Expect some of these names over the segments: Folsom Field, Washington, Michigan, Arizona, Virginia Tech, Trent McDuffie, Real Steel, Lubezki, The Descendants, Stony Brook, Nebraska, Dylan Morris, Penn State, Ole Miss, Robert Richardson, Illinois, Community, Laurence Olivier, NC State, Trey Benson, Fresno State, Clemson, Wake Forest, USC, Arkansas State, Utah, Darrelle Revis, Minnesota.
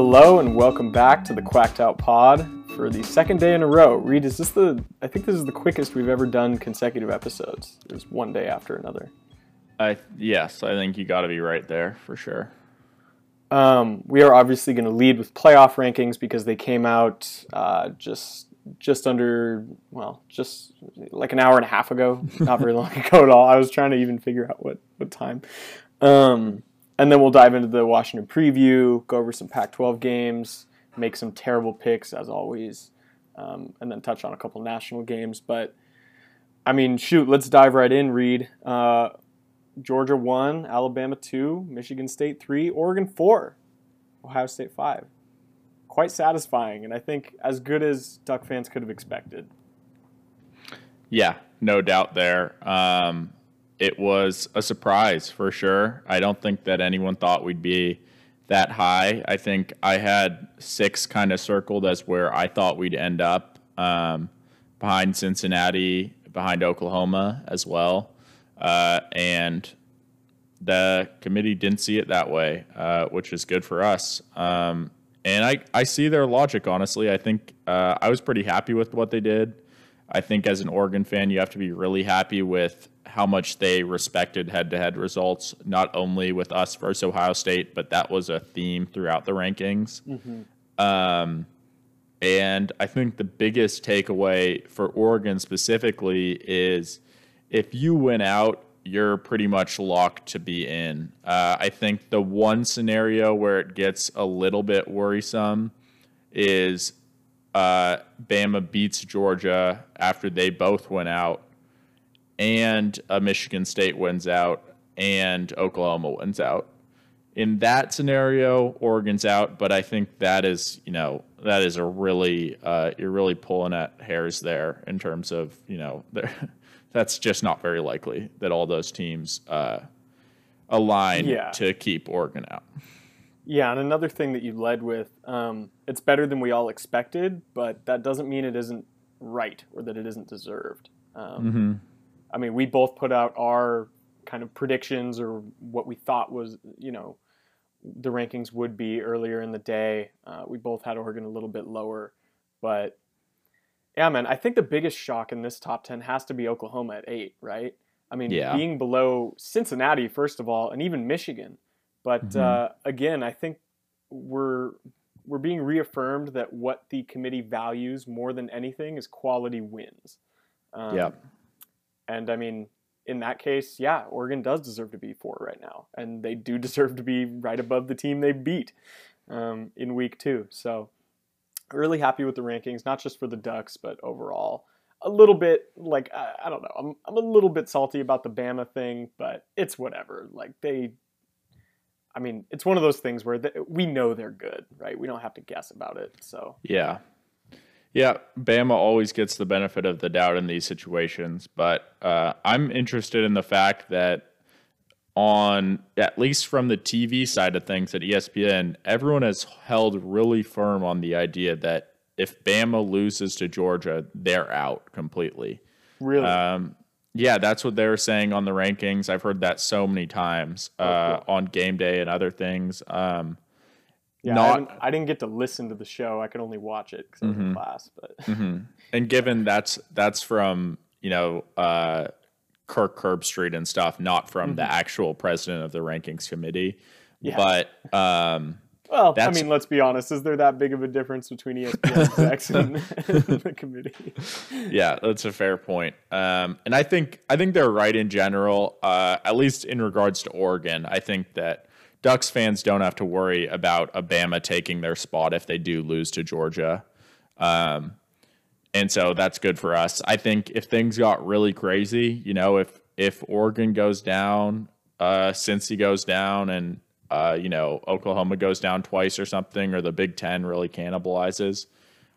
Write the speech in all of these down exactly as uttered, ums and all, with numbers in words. Hello and welcome back to the Quacked Out Pod for the second day in a row. Reed, is this the, I think this is the quickest we've ever done consecutive episodes. It was one day after another. I Yes, I think you got to be right there for sure. Um, we are obviously going to lead with playoff rankings because they came out uh, just just under, well, just like an hour and a half ago. Not very long ago at all. I was trying to even figure out what, what time. Um And then we'll dive into the Washington preview, go over some Pac twelve games, make some terrible picks, as always, um, and then touch on a couple national games. But, I mean, shoot, let's dive right in, Reed. Uh, Georgia one, Alabama two, Michigan State three, Oregon four, Ohio State five. Quite satisfying, and I think as good as Duck fans could have expected. Yeah, no doubt there. Um It was a surprise for sure. I don't think that anyone thought we'd be that high. I think I had six kind of circled as where I thought we'd end up, um, behind Cincinnati, behind Oklahoma as well. Uh, and the committee didn't see it that way, uh, which is good for us. Um, and I, I see their logic, honestly. I think uh, I was pretty happy with what they did. I think as an Oregon fan, you have to be really happy with how much they respected head-to-head results, not only with us versus Ohio State, but that was a theme throughout the rankings. Mm-hmm. Um, and I think the biggest takeaway for Oregon specifically is if you win out, you're pretty much locked to be in. Uh, I think the one scenario where it gets a little bit worrisome is uh, Bama beats Georgia after they both went out, and uh, Michigan State wins out, and Oklahoma wins out. In that scenario, Oregon's out, but I think that is, you know, that is a really, uh, you're really pulling at hairs there in terms of, you know, that's just not very likely that all those teams uh, align yeah. to keep Oregon out. Yeah, and another thing that you led with, um, it's better than we all expected, but that doesn't mean it isn't right or that it isn't deserved. Um, mm-hmm. I mean, we both put out our kind of predictions or what we thought was, you know, the rankings would be earlier in the day. Uh, we both had Oregon a little bit lower. But, yeah, man, I think the biggest shock in this top ten has to be Oklahoma at eight, right? I mean, yeah. being below Cincinnati, first of all, and even Michigan. But, mm-hmm. uh, again, I think we're we're being reaffirmed that what the committee values more than anything is quality wins. Um, yeah. And, I mean, in that case, yeah, Oregon does deserve to be four right now. And they do deserve to be right above the team they beat um, in week two. So really happy with the rankings, not just for the Ducks, but overall. A little bit, like, I, I don't know, I'm, I'm a little bit salty about the Bama thing, but it's whatever. Like, they, I mean, it's one of those things where they, we know they're good, right? We don't have to guess about it, so. Yeah. Yeah, Bama always gets the benefit of the doubt in these situations, but uh, I'm interested in the fact that on, at least from the T V side of things at E S P N, everyone has held really firm on the idea that if Bama loses to Georgia, they're out completely. Really? Um, yeah, that's what they're saying on the rankings. I've heard that so many times uh, oh, cool. on game day and other things. Um Yeah, Not, I, I didn't get to listen to the show. I could only watch it because I was mm-hmm. in class. But mm-hmm. and given that's that's from you know uh, Kirk Herbstreit and stuff, not from mm-hmm. the actual president of the rankings committee. Yeah. But um, well, I mean, let's be honest. Is there that big of a difference between E S P N execs and, and the committee? Yeah, that's a fair point. Um, and I think I think they're right in general, uh, at least in regards to Oregon. I think that Ducks fans don't have to worry about Alabama taking their spot if they do lose to Georgia. Um, and so that's good for us. I think if things got really crazy, you know, if if Oregon goes down, uh, Cincy goes down, and, uh, you know, Oklahoma goes down twice or something, or the Big Ten really cannibalizes,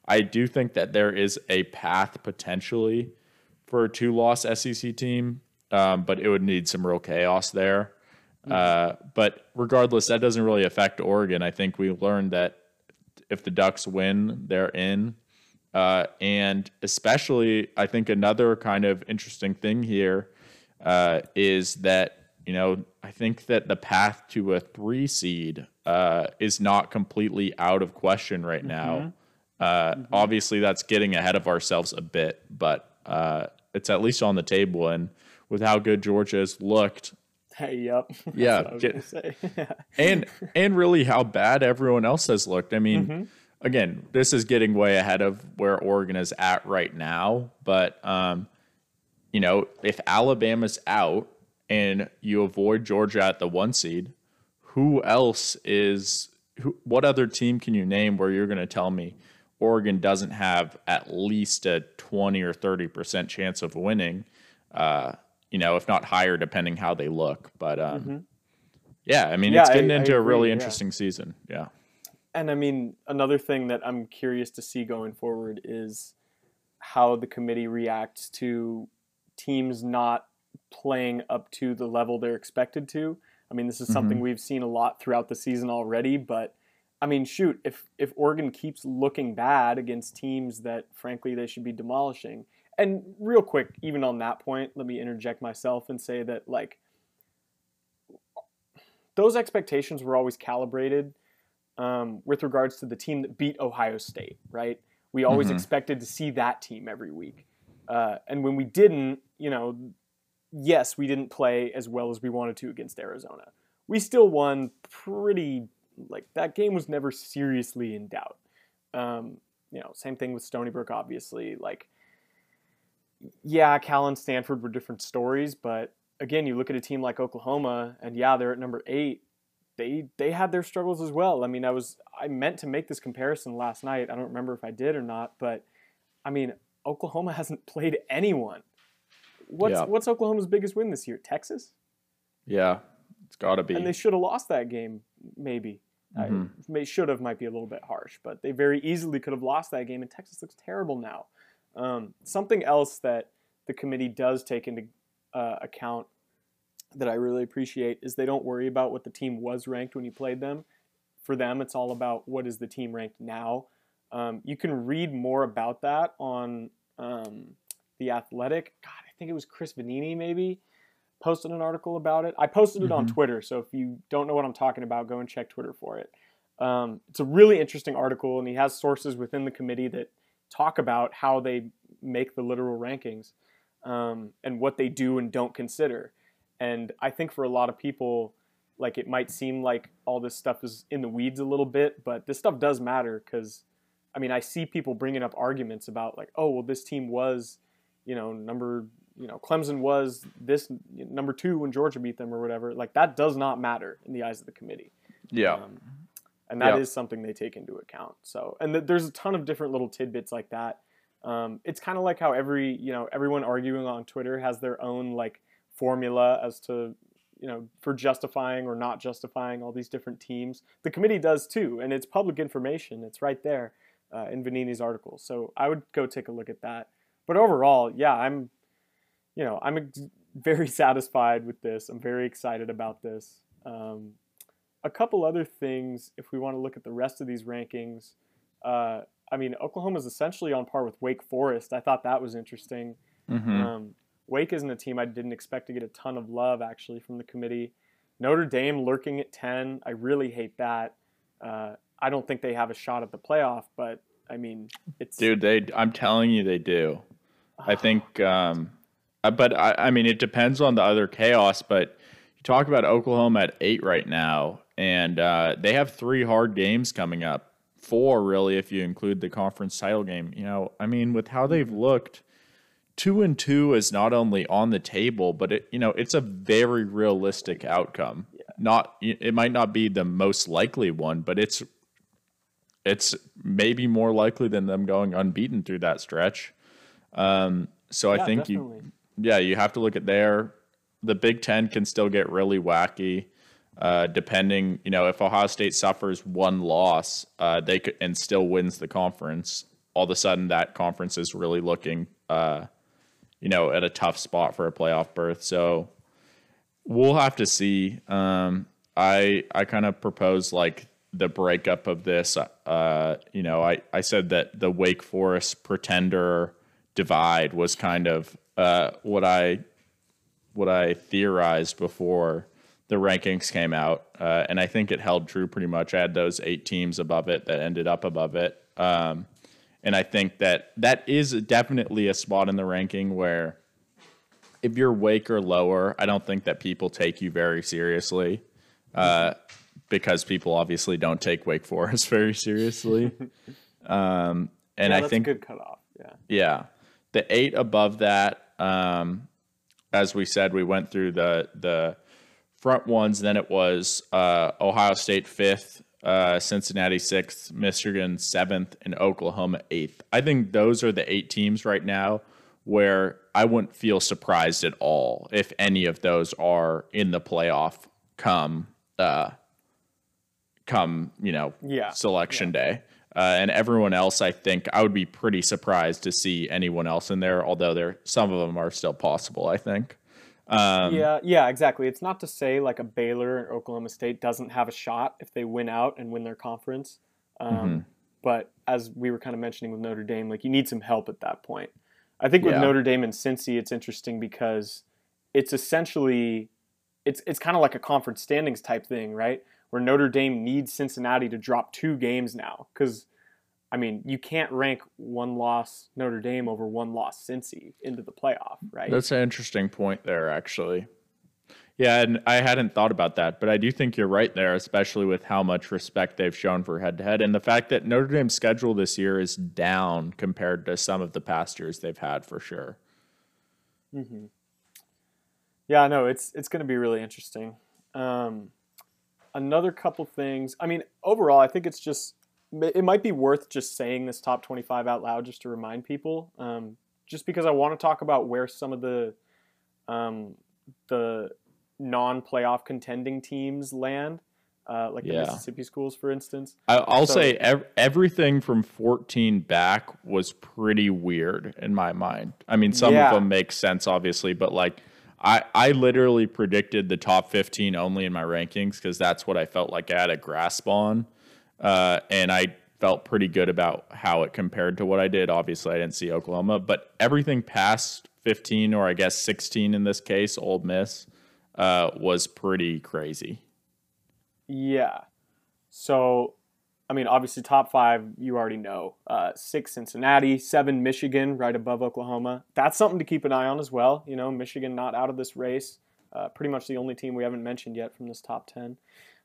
I do think that there is a path potentially for a two-loss S E C team, um, but it would need some real chaos there. Uh, but regardless, that doesn't really affect Oregon. I think we learned that if the Ducks win, they're in. Uh, and especially, I think another kind of interesting thing here uh, is that You know, I think that the path to a three seed uh, is not completely out of question right mm-hmm. now. Uh, mm-hmm. Obviously, that's getting ahead of ourselves a bit, but uh, it's at least on the table. And with how good Georgia has looked, hey, yep, that's yeah, what I was get, gonna say. and and really how bad everyone else has looked. I mean, mm-hmm. again, this is getting way ahead of where Oregon is at right now. But um, you know, if Alabama's out and you avoid Georgia at the one seed, who else is? Who, what other team can you name where you're going to tell me Oregon doesn't have at least a twenty or thirty percent chance of winning, uh, you know, if not higher, depending how they look. But um, mm-hmm. yeah, I mean, yeah, it's getting I, into I agree, a really interesting yeah. season. Yeah. And I mean, another thing that I'm curious to see going forward is how the committee reacts to teams not playing up to the level they're expected to. I mean, this is something mm-hmm. we've seen a lot throughout the season already, but I mean, shoot, if if Oregon keeps looking bad against teams that, frankly, they should be demolishing. And real quick, even on that point, let me interject myself and say that, like, those expectations were always calibrated um, with regards to the team that beat Ohio State, right? We always mm-hmm. expected to see that team every week. Uh, and when we didn't, you know, yes, we didn't play as well as we wanted to against Arizona. We still won pretty... Like, that game was never seriously in doubt. Um, you know, same thing with Stony Brook, obviously. Like, yeah, Cal and Stanford were different stories, but again, you look at a team like Oklahoma, and yeah, they're at number eight. They they had their struggles as well. I mean, I was I meant to make this comparison last night. I don't remember if I did or not, but I mean, Oklahoma hasn't played anyone. What's yeah. what's Oklahoma's biggest win this year? Texas? Yeah, it's got to be. And they should have lost that game, maybe. Mm-hmm. I may, should have might be a little bit harsh, but they very easily could have lost that game, and Texas looks terrible now. Um, something else that the committee does take into uh, account that I really appreciate is they don't worry about what the team was ranked when you played them. For them, it's all about what is the team ranked now. Um, you can read more about that on um, The Athletic. God, I think it was Chris Vanini maybe. Posted an article about it. I posted it mm-hmm. on Twitter, so if you don't know what I'm talking about, go and check Twitter for it. Um, it's a really interesting article, and he has sources within the committee that talk about how they make the literal rankings um, and what they do and don't consider. And I think for a lot of people, like, it might seem like all this stuff is in the weeds a little bit, but this stuff does matter because, I mean, I see people bringing up arguments about, like, oh, well, this team was, you know, number... you know, Clemson was this number two when Georgia beat them or whatever. Like, that does not matter in the eyes of the committee. Yeah. Um, and that yeah. is something they take into account. So, and th- there's a ton of different little tidbits like that. Um, it's kind of like how every, you know, everyone arguing on Twitter has their own, like, formula as to, you know, for justifying or not justifying all these different teams. The committee does too. And it's public information. It's right there uh, in Vanini's article. So I would go take a look at that. But overall, yeah, I'm, You know, I'm very satisfied with this. I'm very excited about this. Um, a couple other things, if we want to look at the rest of these rankings. Uh, I mean, Oklahoma's essentially on par with Wake Forest. I thought that was interesting. Mm-hmm. Um, Wake isn't a team I didn't expect to get a ton of love, actually, from the committee. Notre Dame lurking at ten. I really hate that. Uh, I don't think they have a shot at the playoff, but, I mean, it's... Dude, they, I'm telling you they do. Oh. I think... Um... But, I, I mean, it depends on the other chaos, but you talk about Oklahoma at eight right now, and uh, they have three hard games coming up. Four, really, if you include the conference title game. You know, I mean, with how they've looked, two and two is not only on the table, but, it, you know, it's a very realistic outcome. Yeah. Not It might not be the most likely one, but it's it's maybe more likely than them going unbeaten through that stretch. Um, so yeah, I think definitely. you... Yeah, you have to look at there. The Big Ten can still get really wacky, uh, depending. You know, if Ohio State suffers one loss, uh, they could and still wins the conference. All of a sudden, that conference is really looking, uh, you know, at a tough spot for a playoff berth. So we'll have to see. Um, I I kind of propose like the breakup of this. Uh, you know, I I said that the Wake Forest pretender divide was kind of. Uh, what I what I theorized before the rankings came out, uh, and I think it held true pretty much. I had those eight teams above it that ended up above it. Um, and I think that that is definitely a spot in the ranking where if you're Wake or lower, I don't think that people take you very seriously, uh, because people obviously don't take Wake Forest very seriously. um, and yeah, I think that's a good cutoff. Yeah. Yeah. The eight above that, um, as we said, we went through the the front ones. Then it was uh, Ohio State fifth, uh, Cincinnati sixth, Michigan seventh, and Oklahoma eighth. I think those are the eight teams right now where I wouldn't feel surprised at all if any of those are in the playoff come uh, come you know yeah. selection yeah. day. Uh, and everyone else, I think I would be pretty surprised to see anyone else in there, although there some of them are still possible, I think. Um, yeah, yeah, exactly. It's not to say like a Baylor and Oklahoma State doesn't have a shot if they win out and win their conference. Um, mm-hmm. But as we were kind of mentioning with Notre Dame, like you need some help at that point. I think with yeah. Notre Dame and Cincy, it's interesting because it's essentially it's it's kind of like a conference standings type thing, right? Where Notre Dame needs Cincinnati to drop two games now. Because, I mean, you can't rank one-loss Notre Dame over one-loss Cincy into the playoff, right? That's an interesting point there, actually. Yeah, and I hadn't thought about that, but I do think you're right there, especially with how much respect they've shown for head-to-head and the fact that Notre Dame's schedule this year is down compared to some of the past years they've had, for sure. Mm-hmm. Yeah, no, it's, it's going to be really interesting. Um Another couple things. I mean, overall, I think it's just, it might be worth just saying this top twenty-five out loud just to remind people, um, just because I want to talk about where some of the um, the non-playoff contending teams land, uh, like yeah. the Mississippi schools, for instance. I, I'll so, say ev- everything from fourteen back was pretty weird in my mind. I mean, some yeah. of them make sense, obviously, but like, I, I literally predicted the top fifteen only in my rankings because that's what I felt like I had a grasp on. Uh, and I felt pretty good about how it compared to what I did. Obviously, I didn't see Oklahoma, but everything past fifteen, or I guess sixteen in this case, Ole Miss, uh, was pretty crazy. Yeah. So, I mean, obviously top five, you already know. Uh, six, Cincinnati. Seven, Michigan, right above Oklahoma. That's something to keep an eye on as well. You know, Michigan not out of this race. Uh, pretty much the only team we haven't mentioned yet from this top ten.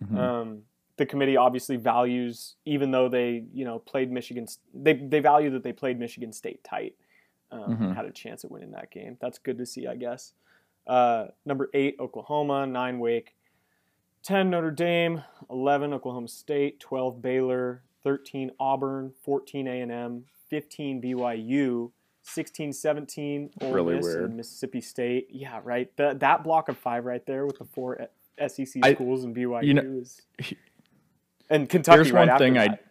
Mm-hmm. Um, the committee obviously values, even though they, you know, played Michigan, they they value that they played Michigan State tight. Um, mm-hmm. and had a chance at winning that game. That's good to see, I guess. Uh, number eight, Oklahoma. Nine, Wake. ten, Notre Dame, eleven, Oklahoma State, twelve, Baylor, thirteen, Auburn, fourteen, A and M, fifteen, B Y U, sixteen, seventeen, Ole really Miss, weird. And Mississippi State. Yeah, right. The, that block of five right there with the four S E C schools I, and B Y U you know, is... And Kentucky here's right one after thing that.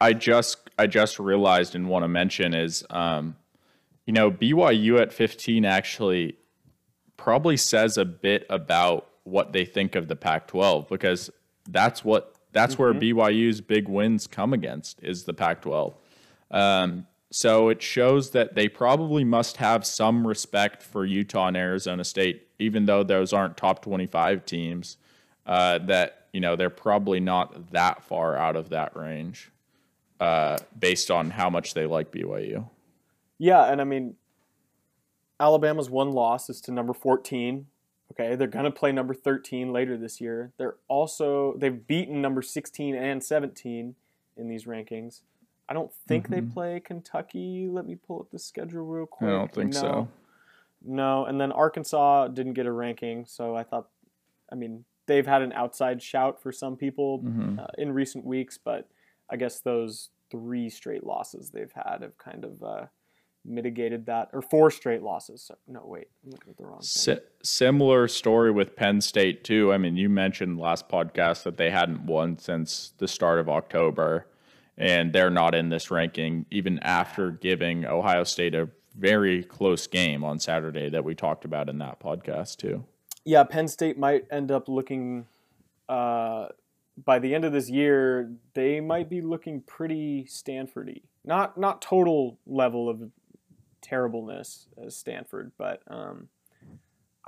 I, I, just, I just realized and want to mention is, um, you know, B Y U at fifteen actually probably says a bit about what they think of the Pac twelve, because that's what that's mm-hmm. where B Y U's big wins come against is the Pac twelve. Um, so it shows that they probably must have some respect for Utah and Arizona State, even though those aren't top twenty-five teams. Uh, that you know they're probably not that far out of that range, uh, based on how much they like B Y U. Yeah, and I mean, Alabama's one loss is to number fourteen. Okay, they're going to play number thirteen later this year. They're also, they've beaten number sixteen and seventeen in these rankings. I don't think mm-hmm. they play Kentucky. Let me pull up the schedule real quick. I don't think no. so. No, and then Arkansas didn't get a ranking, so I thought, I mean, they've had an outside shout for some people mm-hmm. uh, in recent weeks, but I guess those three straight losses they've had have kind of... Uh, mitigated that, or four straight losses. So, no, wait, I'm looking at the wrong thing. S- similar story with Penn State, too. I mean, you mentioned last podcast that they hadn't won since the start of October, and they're not in this ranking, even after giving Ohio State a very close game on Saturday that we talked about in that podcast, too. Yeah, Penn State might end up looking, uh, by the end of this year, they might be looking pretty Stanford-y. Not, not total level of terribleness as Stanford, but um,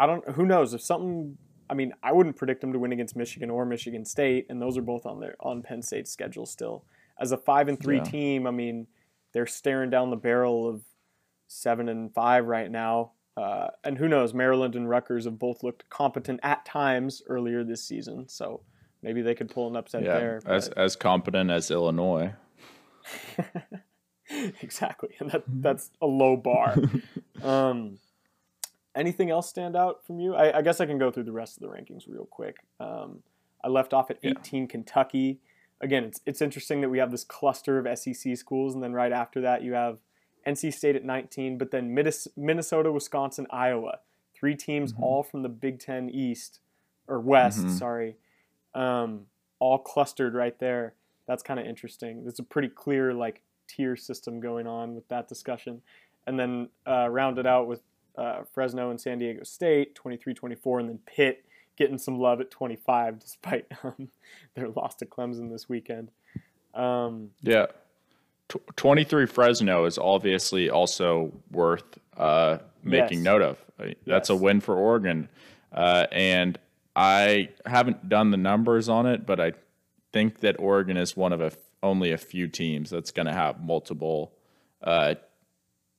I don't. Who knows if something? I mean, I wouldn't predict them to win against Michigan or Michigan State, and those are both on their on Penn State's schedule still. As a five and three yeah. team, I mean, they're staring down the barrel of seven and five right now. Uh, and who knows? Maryland and Rutgers have both looked competent at times earlier this season, so maybe they could pull an upset yeah, there. But... As as competent as Illinois. Exactly, and that that's a low bar. Um, anything else stand out from you? I, I guess I can go through the rest of the rankings real quick. Um, I left off at eighteen, yeah. Kentucky. Again, it's it's interesting that we have this cluster of S E C schools, and then right after that you have N C State at nineteen, but then Minnesota, Wisconsin, Iowa. Three teams mm-hmm. all from the Big Ten East, or West, mm-hmm. sorry. Um, all clustered right there. That's kind of interesting. There's a pretty clear, like, tier system going on with that discussion. And then uh, rounded out with uh, Fresno and San Diego State, twenty-three twenty-four, and then Pitt getting some love at twenty-five despite um, their loss to Clemson this weekend. Um, yeah. twenty-three Fresno is obviously also worth uh, making yes. note of. That's yes. a win for Oregon. Uh, and I haven't done the numbers on it, but I think that Oregon is one of a, only a few teams that's going to have multiple uh,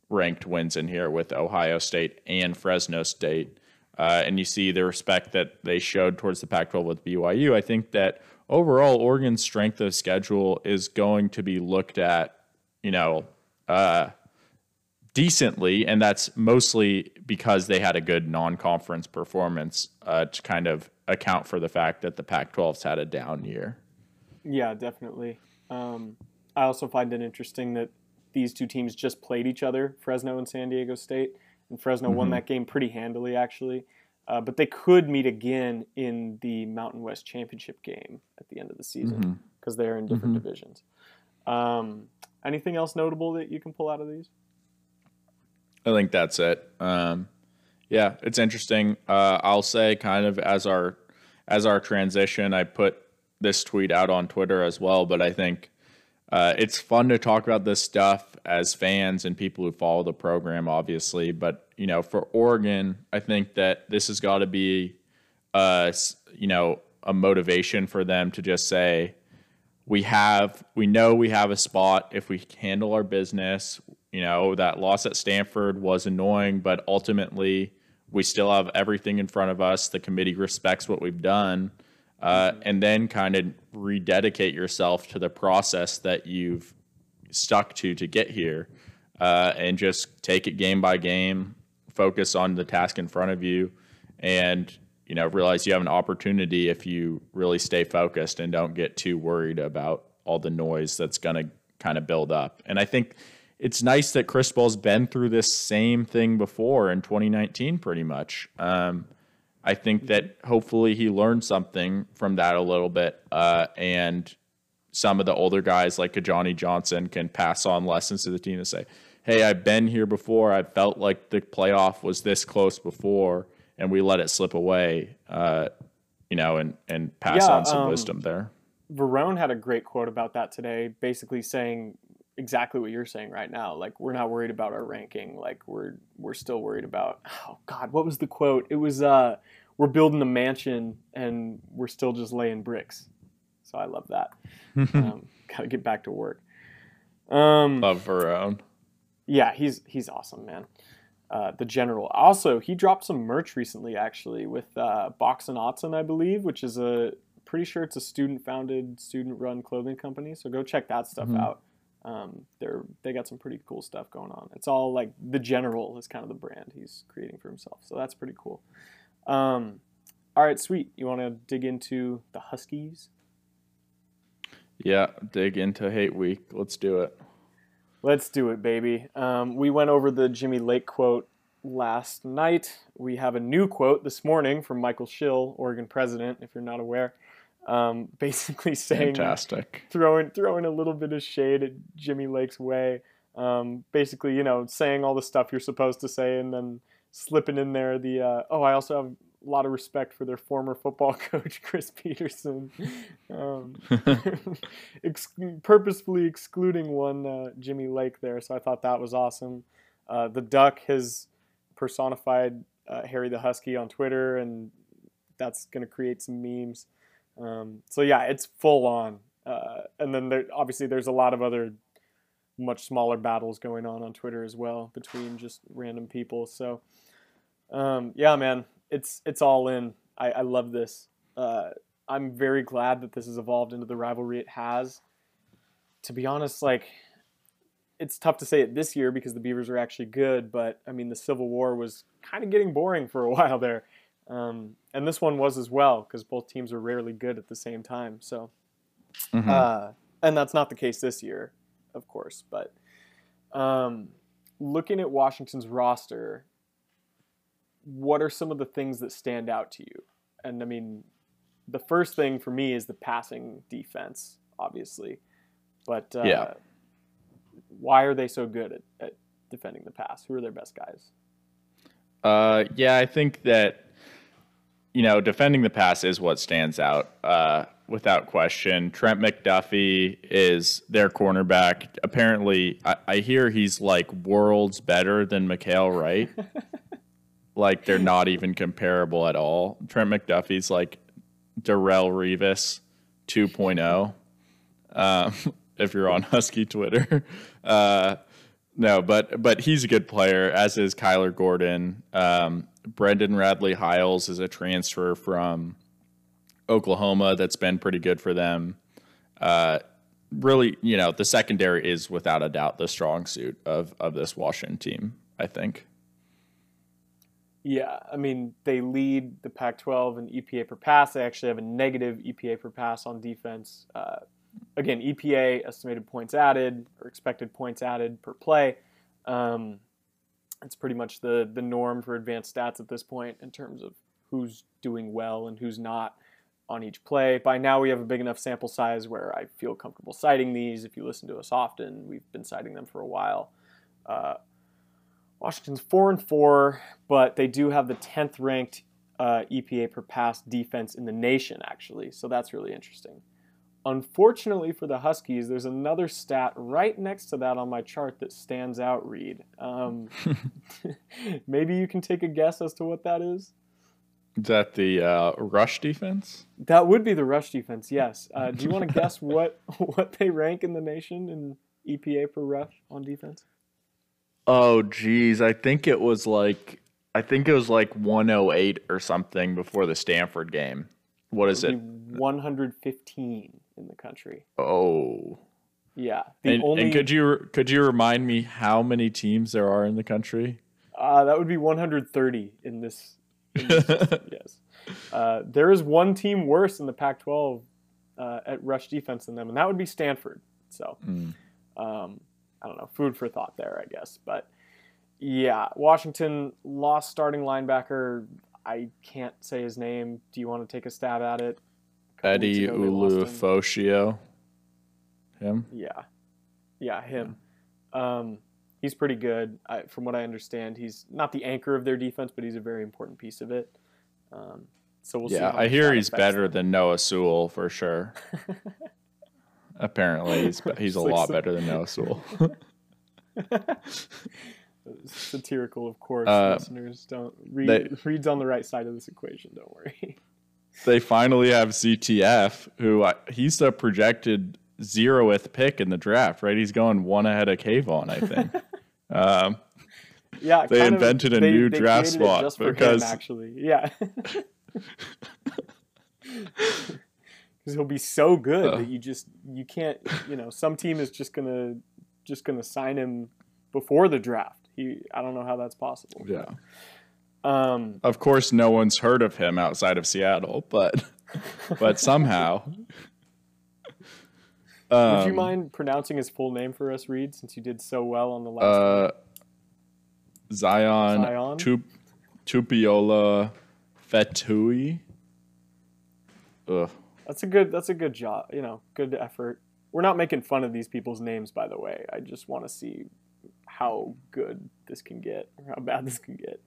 ranked wins in here with Ohio State and Fresno State. Uh, and you see the respect that they showed towards the Pac twelve with B Y U. I think that overall, Oregon's strength of schedule is going to be looked at, you know, uh, decently, and that's mostly because they had a good non-conference performance uh, to kind of account for the fact that the Pac twelve's had a down year. Yeah, definitely. Um, I also find it interesting that these two teams just played each other, Fresno and San Diego State, and Fresno mm-hmm. won that game pretty handily, actually. Uh, but they could meet again in the Mountain West Championship game at the end of the season because mm-hmm. they're in different mm-hmm. divisions. Um, anything else notable that you can pull out of these? I think that's it. Um, yeah, it's interesting. Uh, I'll say kind of as our as our transition, I put this tweet out on Twitter as well, but I think uh, it's fun to talk about this stuff as fans and people who follow the program, obviously, but you know, for Oregon, I think that this has got to be, uh, you know, a motivation for them to just say, we have, we know we have a spot if we handle our business. You know, that loss at Stanford was annoying, but ultimately we still have everything in front of us. The committee respects what we've done, uh, and then kind of rededicate yourself to the process that you've stuck to to get here, uh, and just take it game by game. Focus on the task in front of you, and you know, realize you have an opportunity if you really stay focused and don't get too worried about all the noise that's going to kind of build up. And I think it's nice that Crispell's been through this same thing before in twenty nineteen, pretty much. Um, I think that hopefully he learned something from that a little bit, uh, and some of the older guys like Johnny Johnson can pass on lessons to the team and say, hey, I've been here before. I felt like the playoff was this close before, and we let it slip away, uh, you know, and, and pass yeah, on some um, wisdom there. Verone had a great quote about that today, basically saying exactly what you're saying right now. Like, we're not worried about our ranking. Like, we're we're still worried about, oh, God, what was the quote? It was, uh, we're building a mansion, and we're still just laying bricks. So I love that. um, Got to get back to work. Um, love Verone. Yeah, he's he's awesome, man. Uh, the General. Also, he dropped some merch recently, actually, with uh, Box and Autzen, I believe, which is a pretty sure it's a student-founded, student-run clothing company. So go check that stuff mm-hmm. out. Um, they're they got some pretty cool stuff going on. It's all like the General is kind of the brand he's creating for himself. So that's pretty cool. Um, all right, sweet. You want to dig into the Huskies? Yeah, dig into Hate Week. Let's do it. Let's do it, baby. Um, we went over the Jimmy Lake quote last night. We have a new quote this morning from Michael Schill, Oregon president, if you're not aware, um, basically saying, fantastic. throwing throwing a little bit of shade at Jimmy Lake's way, um, basically, you know, saying all the stuff you're supposed to say and then slipping in there the, uh, oh, I also have a lot of respect for their former football coach, Chris Peterson, um, ex- purposefully excluding one uh, Jimmy Lake there. So I thought that was awesome. Uh, the Duck has personified uh, Harry the Husky on Twitter, and that's going to create some memes. Um, so yeah, it's full on. Uh, and then there, obviously there's a lot of other much smaller battles going on on Twitter as well between just random people. So um, yeah, man, it's it's all in. I, I love this. Uh, I'm very glad that this has evolved into the rivalry it has. To be honest, like, it's tough to say it this year because the Beavers are actually good, but I mean, the Civil War was kind of getting boring for a while there. Um, and this one was as well, because both teams were rarely good at the same time. So, mm-hmm. uh, and that's not the case this year, of course, but um, looking at Washington's roster, what are some of the things that stand out to you? And I mean, the first thing for me is the passing defense, obviously. But uh, yeah. why are they so good at, at defending the pass? Who are their best guys? Uh, yeah, I think that, you know, defending the pass is what stands out uh, without question. Trent McDuffie is their cornerback. Apparently, I, I hear he's like worlds better than Mikael Wright. Like, they're not even comparable at all. Trent McDuffie's like Darrelle Revis two point oh. Um, if you're on Husky Twitter. Uh, no, but but he's a good player, as is Kyler Gordon. Um, Brendan Radley-Hiles is a transfer from Oklahoma that's been pretty good for them. Uh, really, you know, the secondary is without a doubt the strong suit of, of this Washington team, I think. Yeah, I mean, they lead the Pac twelve in E P A per pass. They actually have a negative E P A per pass on defense. Uh Again, E P A, estimated points added, or expected points added per play. Um, it's pretty much the, the norm for advanced stats at this point in terms of who's doing well and who's not on each play. By now, we have a big enough sample size where I feel comfortable citing these. If you listen to us often, we've been citing them for a while. Uh, Washington's four and four, but they do have the tenth ranked uh, E P A per pass defense in the nation, actually. So that's really interesting. Unfortunately for the Huskies, there's another stat right next to that on my chart that stands out, Reed. Um, maybe you can take a guess as to what that is? Is that the uh, rush defense? That would be the rush defense, yes. Uh, do you want to guess what, what they rank in the nation in E P A per rush on defense? Oh, geez. I think it was like I think it was like one oh eight or something before the Stanford game. What is it? one hundred fifteen in the country. Oh. Yeah. The and, only... and could you could you remind me how many teams there are in the country? Uh, that would be one hundred thirty in this. In this yes. Uh, there is one team worse in the Pac twelve uh, at rush defense than them, and that would be Stanford. So, mm. um, I don't know. Food for thought there, I guess. But, yeah, Washington lost starting linebacker. I can't say his name. Do you want to take a stab at it? Eddie Olufoshio. Him? Yeah. Yeah, him. Yeah. Um, he's pretty good. I, from what I understand, he's not the anchor of their defense, but he's a very important piece of it. Um, so we'll yeah, see. Yeah, I hear he's better them. than Noah Sewell for sure. Apparently, he's, he's a like lot some... better than Noah Sewell. Satirical, of course. Uh, listeners, don't read. They, Reed's on the right side of this equation. Don't worry. They finally have C T F, who I, he's the projected zeroth pick in the draft, right? He's going one ahead of Kayvon, I think. um, yeah, they invented of, a they, new they draft spot just for because him, actually, yeah, because he'll be so good uh, that you just you can't. You know, some team is just gonna just gonna sign him before the draft. He, I don't know how that's possible. Yeah. Um, of course, no one's heard of him outside of Seattle, but but somehow. um, Would you mind pronouncing his full name for us, Reed, since you did so well on the last uh, time? Zion, Zion? Tup- Tupiola Fetui. Ugh. That's a good. That's a good job. You know, good effort. We're not making fun of these people's names, by the way. I just want to see how good this can get, or how bad this can get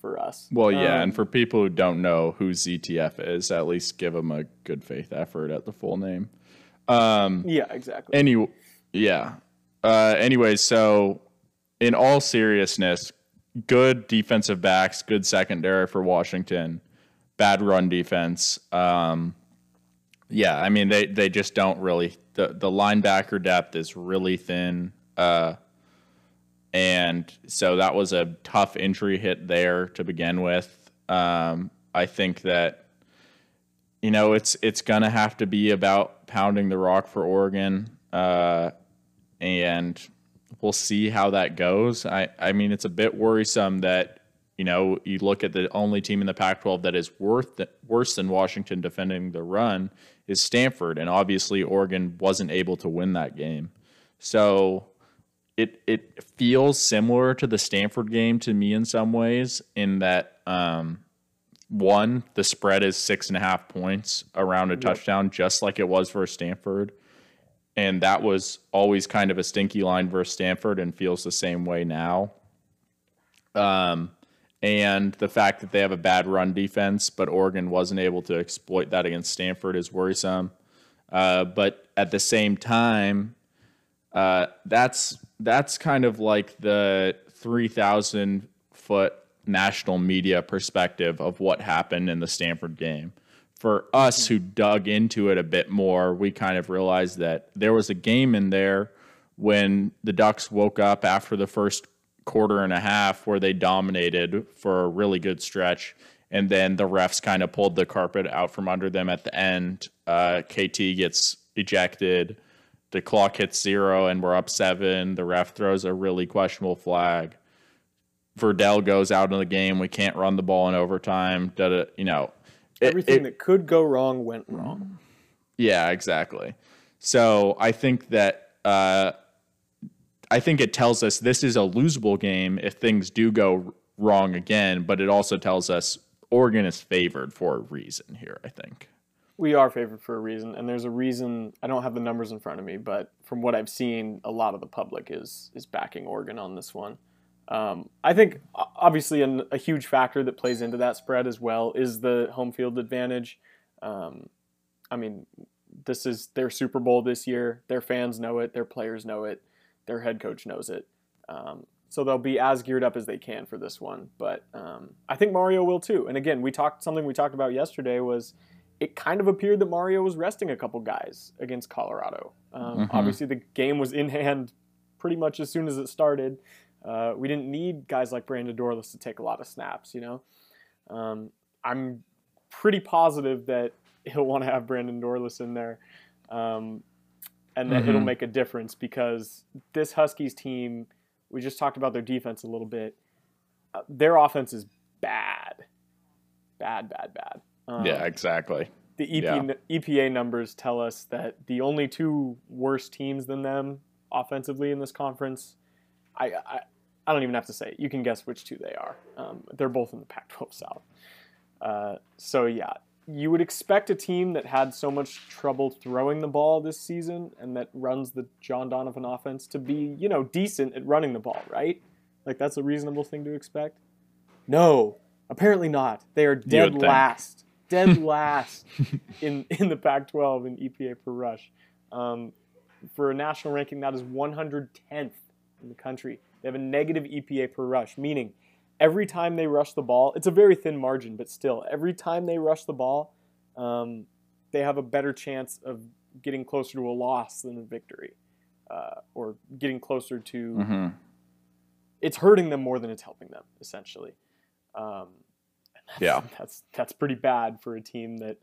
for us. Well, yeah, um, and for people who don't know who Z T F is, at least give them a good faith effort at the full name. Um, yeah, exactly. Any, yeah. Uh, anyways, so in all seriousness, good defensive backs, good secondary for Washington, bad run defense. Um, yeah, I mean, they, they just don't really the, – the linebacker depth is really thin. Uh, and so that was a tough injury hit there to begin with. Um, I think that, you know, it's it's going to have to be about pounding the rock for Oregon, uh, and – we'll see how that goes. I, I mean, it's a bit worrisome that, you know, you look at the only team in the Pac twelve that is worth worse than Washington defending the run is Stanford, and obviously Oregon wasn't able to win that game. So it it feels similar to the Stanford game to me in some ways, in that um, one, the spread is six and a half points around a yep. touchdown, just like it was for Stanford. And that was always kind of a stinky line versus Stanford, and feels the same way now. Um, and the fact that they have a bad run defense, but Oregon wasn't able to exploit that against Stanford, is worrisome. Uh, but at the same time, uh, that's that's kind of like the three thousand foot national media perspective of what happened in the Stanford game. For us who dug into it a bit more, we kind of realized that there was a game in there when the Ducks woke up after the first quarter and a half where they dominated for a really good stretch, and then the refs kind of pulled the carpet out from under them at the end. Uh, K T gets ejected. The clock hits zero, and we're up seven. The ref throws a really questionable flag. Verdell goes out of the game. We can't run the ball in overtime. Da-da, you know, Everything it, it, that could go wrong went wrong. Yeah, exactly. So I think that uh, I think it tells us this is a losable game if things do go wrong again, but it also tells us Oregon is favored for a reason here, I think. We are favored for a reason, and there's a reason. I don't have the numbers in front of me, but from what I've seen, a lot of the public is is backing Oregon on this one. Um, I think obviously an, a huge factor that plays into that spread as well is the home field advantage. Um, I mean, this is their Super Bowl this year. Their fans know it. Their players know it. Their head coach knows it. Um, so they'll be as geared up as they can for this one. But um, I think Mario will too. And again, we talked something we talked about yesterday was it kind of appeared that Mario was resting a couple guys against Colorado. Um, mm-hmm. Obviously, the game was in hand pretty much as soon as it started. Uh, we didn't need guys like Brandon Dorlus to take a lot of snaps, you know. Um, I'm pretty positive that he'll want to have Brandon Dorlus in there, um, and that mm-hmm. it'll make a difference, because this Huskies team, we just talked about their defense a little bit. Uh, their offense is bad. Bad, bad, bad. Um, yeah, exactly. The E P, yeah. E P A numbers tell us that the only two worse teams than them offensively in this conference, I, I I don't even have to say it. You can guess which two they are. Um, they're both in the Pac twelve South. Uh, so, yeah, you would expect a team that had so much trouble throwing the ball this season and that runs the John Donovan offense to be, you know, decent at running the ball, right? Like, that's a reasonable thing to expect? No, apparently not. They are dead last. Dead last in, in the Pac twelve in E P A per rush. Um, for a national ranking, that is one hundred tenth. In the country. They have a negative E P A per rush, meaning every time they rush the ball, it's a very thin margin, but still, every time they rush the ball, um, they have a better chance of getting closer to a loss than a victory, uh, or getting closer to, mm-hmm. it's hurting them more than it's helping them, essentially. Um, that's, yeah. That's, that's pretty bad for a team that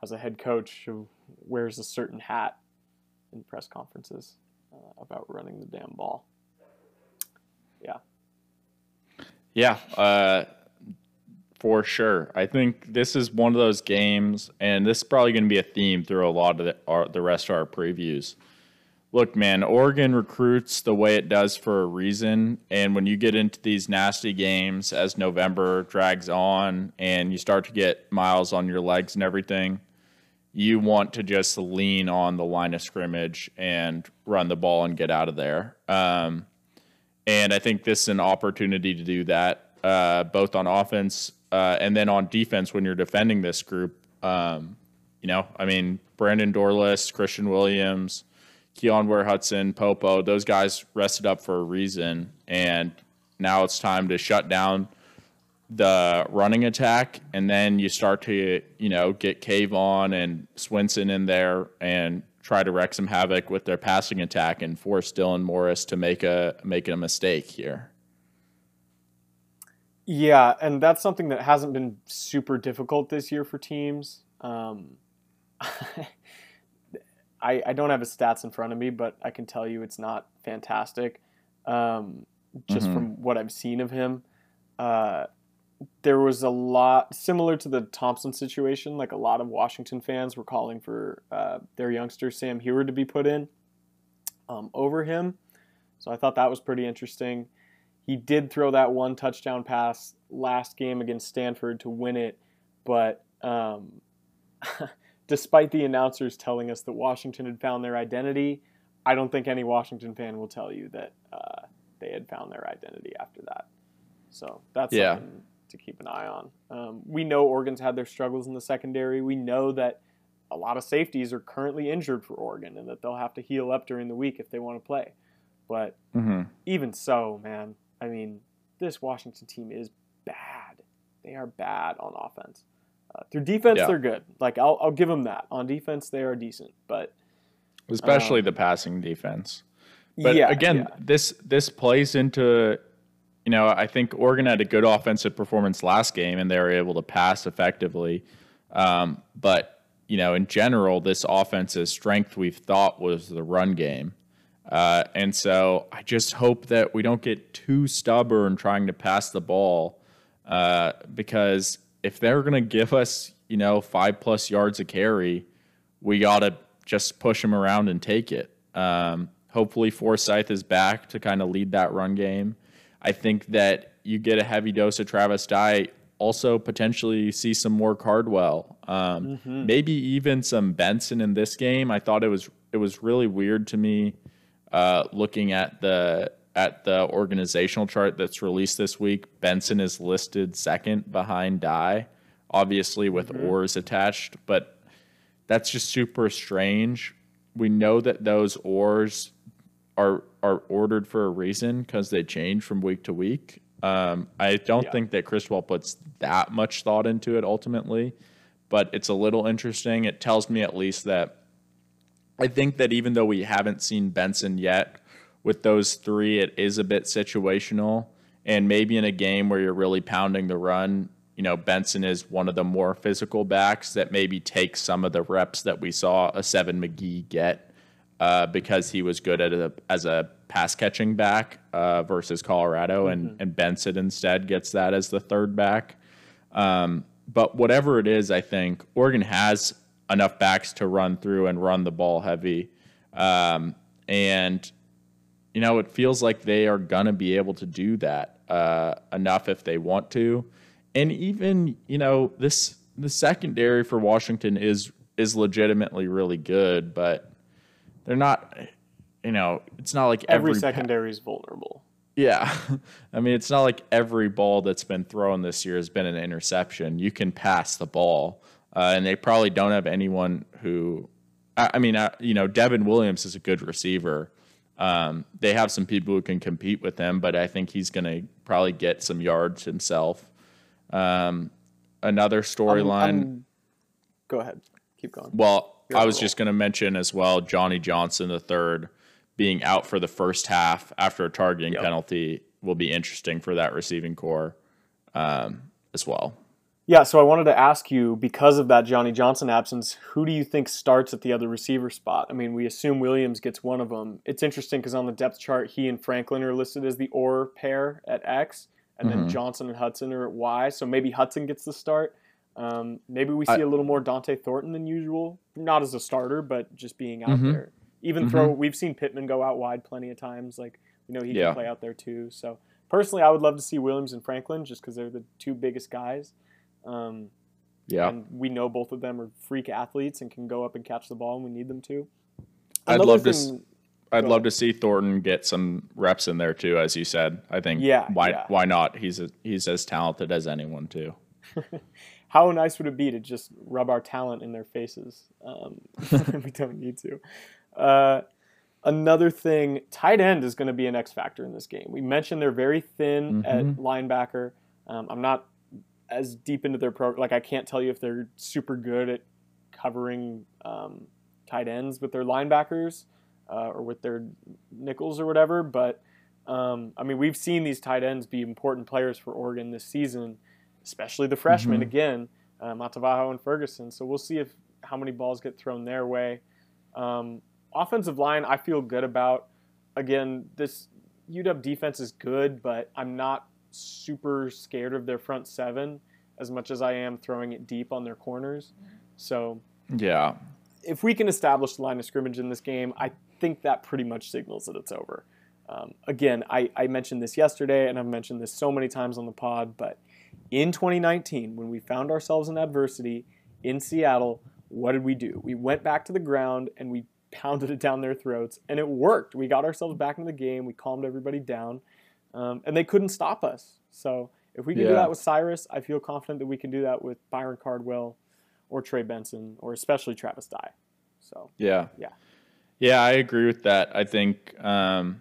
has a head coach who wears a certain hat in press conferences uh, about running the damn ball. Yeah. Yeah, uh, for sure. I think this is one of those games, and this is probably going to be a theme through a lot of the, our, the rest of our previews. Look, man, Oregon recruits the way it does for a reason, and when you get into these nasty games as November drags on and you start to get miles on your legs and everything, you want to just lean on the line of scrimmage and run the ball and get out of there. Um, And I think this is an opportunity to do that, uh, both on offense uh, and then on defense when you're defending this group. Um, you know, I mean, Brandon Dorlus, Christian Williams, Keon Ware-Hudson, Popo, those guys rested up for a reason. And now it's time to shut down the running attack, and then you start to, you know, get Kayvon and Swinson in there and try to wreak some havoc with their passing attack and force Dylan Morris to make a make a mistake here. Yeah, and that's something that hasn't been super difficult this year for teams. Um, I, I don't have his stats in front of me, but I can tell you it's not fantastic, um, just mm-hmm. from what I've seen of him. Uh, there was a lot, similar to the Thompson situation, like a lot of Washington fans were calling for uh, their youngster Sam Heward to be put in um, over him. So I thought that was pretty interesting. He did throw that one touchdown pass last game against Stanford to win it, but um, despite the announcers telling us that Washington had found their identity, I don't think any Washington fan will tell you that uh, they had found their identity after that. So that's yeah. something to keep an eye on. Um, we know Oregon's had their struggles in the secondary. We know that a lot of safeties are currently injured for Oregon and that they'll have to heal up during the week if they want to play. But mm-hmm. even so, man, I mean, this Washington team is bad. They are bad on offense. Uh, through defense, yeah. they're good. Like, I'll I'll give them that. On defense, they are decent, but especially um, the passing defense. But yeah, again, yeah. this this plays into, you know, I think Oregon had a good offensive performance last game, and they were able to pass effectively. Um, but you know, in general, this offense's strength we've thought was the run game. Uh, and so I just hope that we don't get too stubborn trying to pass the ball, uh, because if they're going to give us, you know, five plus yards a carry, we got to just push them around and take it. Um, hopefully Forsythe is back to kind of lead that run game. I think that you get a heavy dose of Travis Dye. Also, potentially you see some more Cardwell, um, mm-hmm. maybe even some Benson in this game. I thought it was it was really weird to me. Uh, looking at the at the organizational chart that's released this week, Benson is listed second behind Dye, obviously with mm-hmm. oars attached, but that's just super strange. We know that those oars are are ordered for a reason because they change from week to week. Um, I don't yeah. think that Criswell puts that much thought into it ultimately, but it's a little interesting. It tells me at least that I think that even though we haven't seen Benson yet, with those three, it is a bit situational. And maybe in a game where you're really pounding the run, you know, Benson is one of the more physical backs that maybe takes some of the reps that we saw a Seven McGee get uh, because he was good at a, as a pass-catching back uh, versus Colorado, mm-hmm. and, and Benson instead gets that as the third back. Um, but whatever it is, I think Oregon has enough backs to run through and run the ball heavy. Um, and, you know, it feels like they are going to be able to do that uh, enough if they want to. And even, you know, this the secondary for Washington is is legitimately really good, but they're not, you know, it's not like every, every secondary pa- is vulnerable. Yeah. I mean, it's not like every ball that's been thrown this year has been an interception. You can pass the ball. Uh, and they probably don't have anyone who, I, I mean, I, you know, Devin Williams is a good receiver. Um, they have some people who can compete with him, but I think he's going to probably get some yards himself. Um, another storyline. Go ahead. Keep going. Well, You're I was cool. just going to mention as well, Johnny Johnson the third being out for the first half after a targeting yep. penalty will be interesting for that receiving corps um, as well. Yeah, so I wanted to ask you, because of that Johnny Johnson absence, who do you think starts at the other receiver spot? I mean, we assume Williams gets one of them. It's interesting because on the depth chart, he and Franklin are listed as the or pair at X, and mm-hmm. then Johnson and Hudson are at Y, so maybe Hudson gets the start. Um, maybe we see I, a little more Dante Thornton than usual, not as a starter, but just being out mm-hmm. there. Even mm-hmm. throw, we've seen Pittman go out wide plenty of times. Like, you know, he yeah. can play out there too. So personally, I would love to see Williams and Franklin just because they're the two biggest guys. Um, yeah, and we know both of them are freak athletes and can go up and catch the ball when we need them to. Another I'd love thing, to, I'd love ahead. to see Thornton get some reps in there too, as you said. I think, yeah, why, yeah. why not? He's a, he's as talented as anyone too. How nice would it be to just rub our talent in their faces? Um, we don't need to. Uh, Another thing, tight end is going to be an X factor in this game. We mentioned they're very thin mm-hmm. at linebacker. Um, I'm not as deep into their pro. Like, I can't tell you if they're super good at covering um, tight ends with their linebackers uh, or with their nickels or whatever. But, um, I mean, we've seen these tight ends be important players for Oregon this season, especially the freshmen mm-hmm. again, uh, Matavaho and Ferguson. So we'll see if how many balls get thrown their way. Um, offensive line, I feel good about. Again, this U W defense is good, but I'm not super scared of their front seven as much as I am throwing it deep on their corners. So, yeah, if we can establish the line of scrimmage in this game, I think that pretty much signals that it's over. Um, again, I, I mentioned this yesterday, and I've mentioned this so many times on the pod, but in twenty nineteen, when we found ourselves in adversity in Seattle, what did we do? We went back to the ground and we pounded it down their throats, and it worked. We got ourselves back into the game. We calmed everybody down. Um, and they couldn't stop us. So if we can yeah. do that with Cyrus, I feel confident that we can do that with Byron Cardwell or Trey Benson or especially Travis Dye. So yeah, yeah, yeah, I agree with that. I think, um,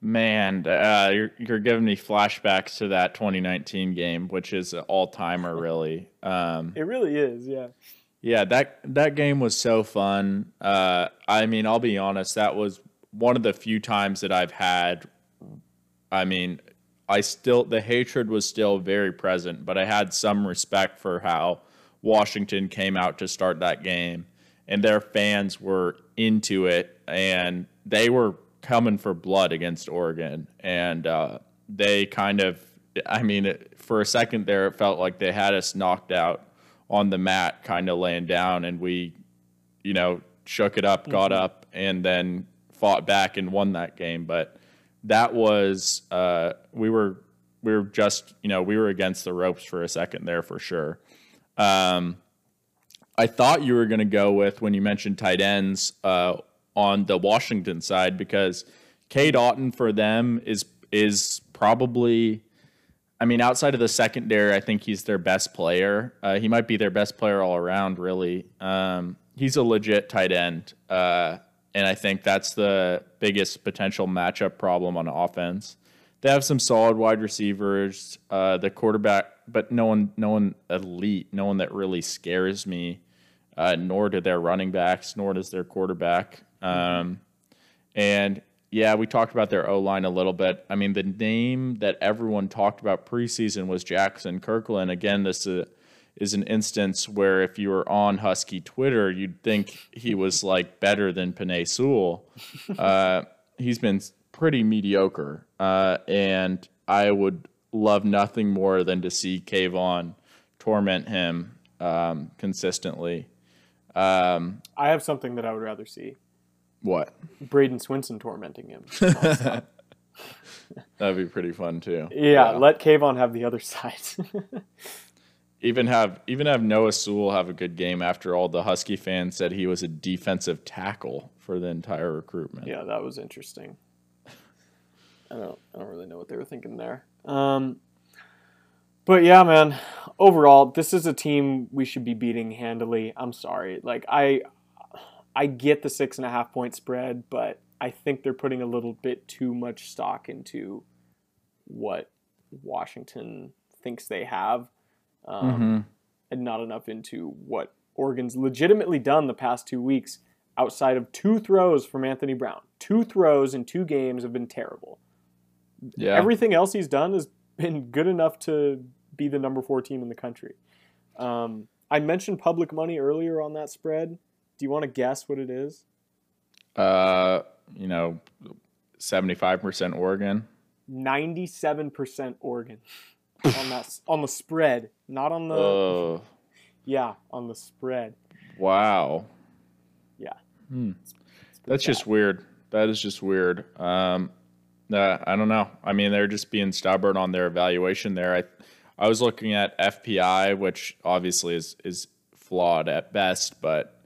man, uh, you're you're giving me flashbacks to that twenty nineteen game, which is an all timer, really. Um, it really is, yeah. Yeah, that that game was so fun. Uh, I mean, I'll be honest, that was one of the few times that I've had. I mean, I still the hatred was still very present, but I had some respect for how Washington came out to start that game, and their fans were into it, and they were coming for blood against Oregon, and uh, they kind of, I mean, it, for a second there, it felt like they had us knocked out on the mat, kind of laying down, and we, you know, shook it up, mm-hmm. got up, and then fought back and won that game, but. That was uh, we were we were just you know we were against the ropes for a second there for sure. Um, I thought you were going to go with when you mentioned tight ends uh, on the Washington side because Cade Otton for them is is probably I mean outside of the secondary I think he's their best player. Uh, he might be their best player all around really. Um, he's a legit tight end. Uh, And I think that's the biggest potential matchup problem on offense. They have some solid wide receivers, uh, the quarterback, but no one, no one elite, no one that really scares me. Uh, nor do their running backs, nor does their quarterback. Um, and yeah, we talked about their O line a little bit. I mean, the name that everyone talked about preseason was Jackson Kirkland. Again, this is. Uh, is an instance where if you were on Husky Twitter, you'd think he was like better than Panay Sewell. Uh, he's been pretty mediocre. Uh, and I would love nothing more than to see Kayvon torment him um, consistently. Um, I have something that I would rather see. What? Braden Swinson tormenting him. That'd be pretty fun too. Yeah, yeah. Let Kayvon have the other side. Even have even have Noah Sewell have a good game after all the Husky fans said he was a defensive tackle for the entire recruitment. Yeah, that was interesting. I don't I don't really know what they were thinking there. Um, but yeah, man. Overall, this is a team we should be beating handily. I'm sorry. Like I I get the six and a half point spread, but I think they're putting a little bit too much stock into what Washington thinks they have. Um, mm-hmm. and not enough into what Oregon's legitimately done the past two weeks outside of two throws from Anthony Brown. Two throws in two games have been terrible. Yeah. Everything else he's done has been good enough to be the number four team in the country. Um, I mentioned public money earlier on that spread. Do you want to guess what it is? Uh, you know, seventy-five percent Oregon. ninety-seven percent Oregon. on that on the spread, not on the uh, yeah on the spread. Wow. Yeah. Hmm. It's, it's that's bad. Just weird. That is just weird. Um, uh, I don't know. I mean, they're just being stubborn on their evaluation there. I I was looking at F P I, which obviously is is flawed at best, but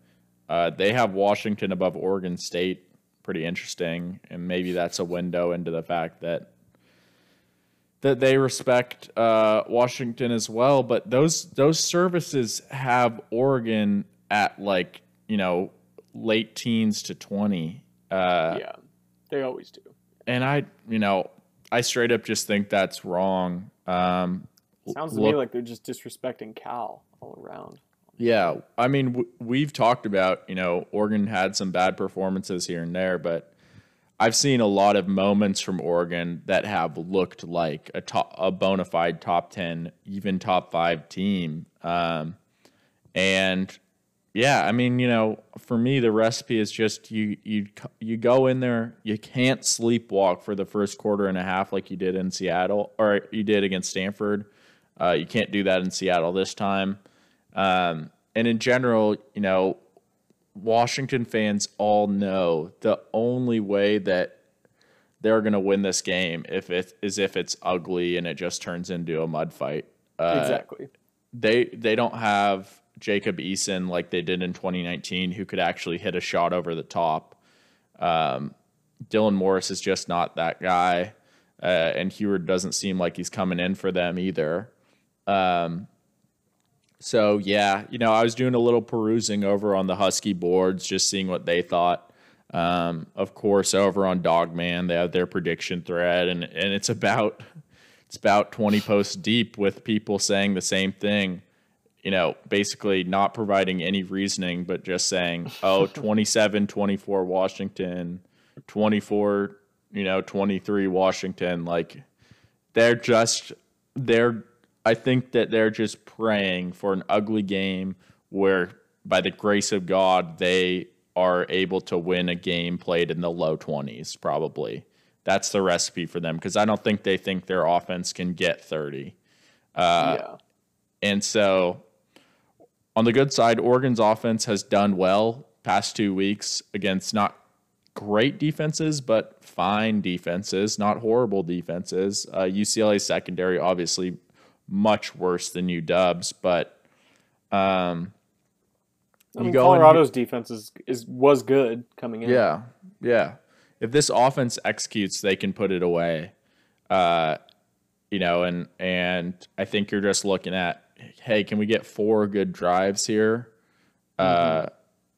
uh, they have Washington above Oregon State. Pretty interesting, and maybe that's a window into the fact that. That they respect uh, Washington as well, but those those services have Oregon at like you know late teens to twenty, Uh, yeah, they always do. And I, you know, I straight up just think that's wrong. Um, Sounds to look, me like they're just disrespecting Cal all around. Yeah, I mean, w- we've talked about, you know, Oregon had some bad performances here and there, but I've seen a lot of moments from Oregon that have looked like a, top, a bona fide top ten, even top five team. Um, and yeah, I mean, you know, for me, the recipe is just you you you go in there, you can't sleepwalk for the first quarter and a half like you did in Seattle, or you did against Stanford. Uh, you can't do that in Seattle this time. Um, and in general, you know, Washington fans all know the only way that they're going to win this game if it is if it's ugly and it just turns into a mud fight. Uh, exactly. They they don't have Jacob Eason like they did in twenty nineteen, who could actually hit a shot over the top. Um, Dylan Morris is just not that guy. Uh, and Heward doesn't seem like he's coming in for them either. Um, so, yeah, you know, I was doing a little perusing over on the Husky boards, just seeing what they thought. Um, of course, over on Dogman, they have their prediction thread, and, and it's about it's about twenty posts deep with people saying the same thing. You know, basically not providing any reasoning, but just saying, oh, twenty-seven twenty-four Washington, twenty-four, you know, twenty-three Washington. Like, they're just, they're, I think that they're just praying for an ugly game where, by the grace of God, they are able to win a game played in the low twenties, probably. That's the recipe for them, because I don't think they think their offense can get thirty. Uh, yeah. And so, on the good side, Oregon's offense has done well past two weeks against not great defenses, but fine defenses, not horrible defenses. Uh, U C L A's secondary, obviously, much worse than U W's, but um, I mean, you go Colorado's and, defense is, is was good coming in. Yeah, yeah. If this offense executes, they can put it away. Uh, you know, and and I think you're just looking at, hey, can we get four good drives here? Mm-hmm. Uh,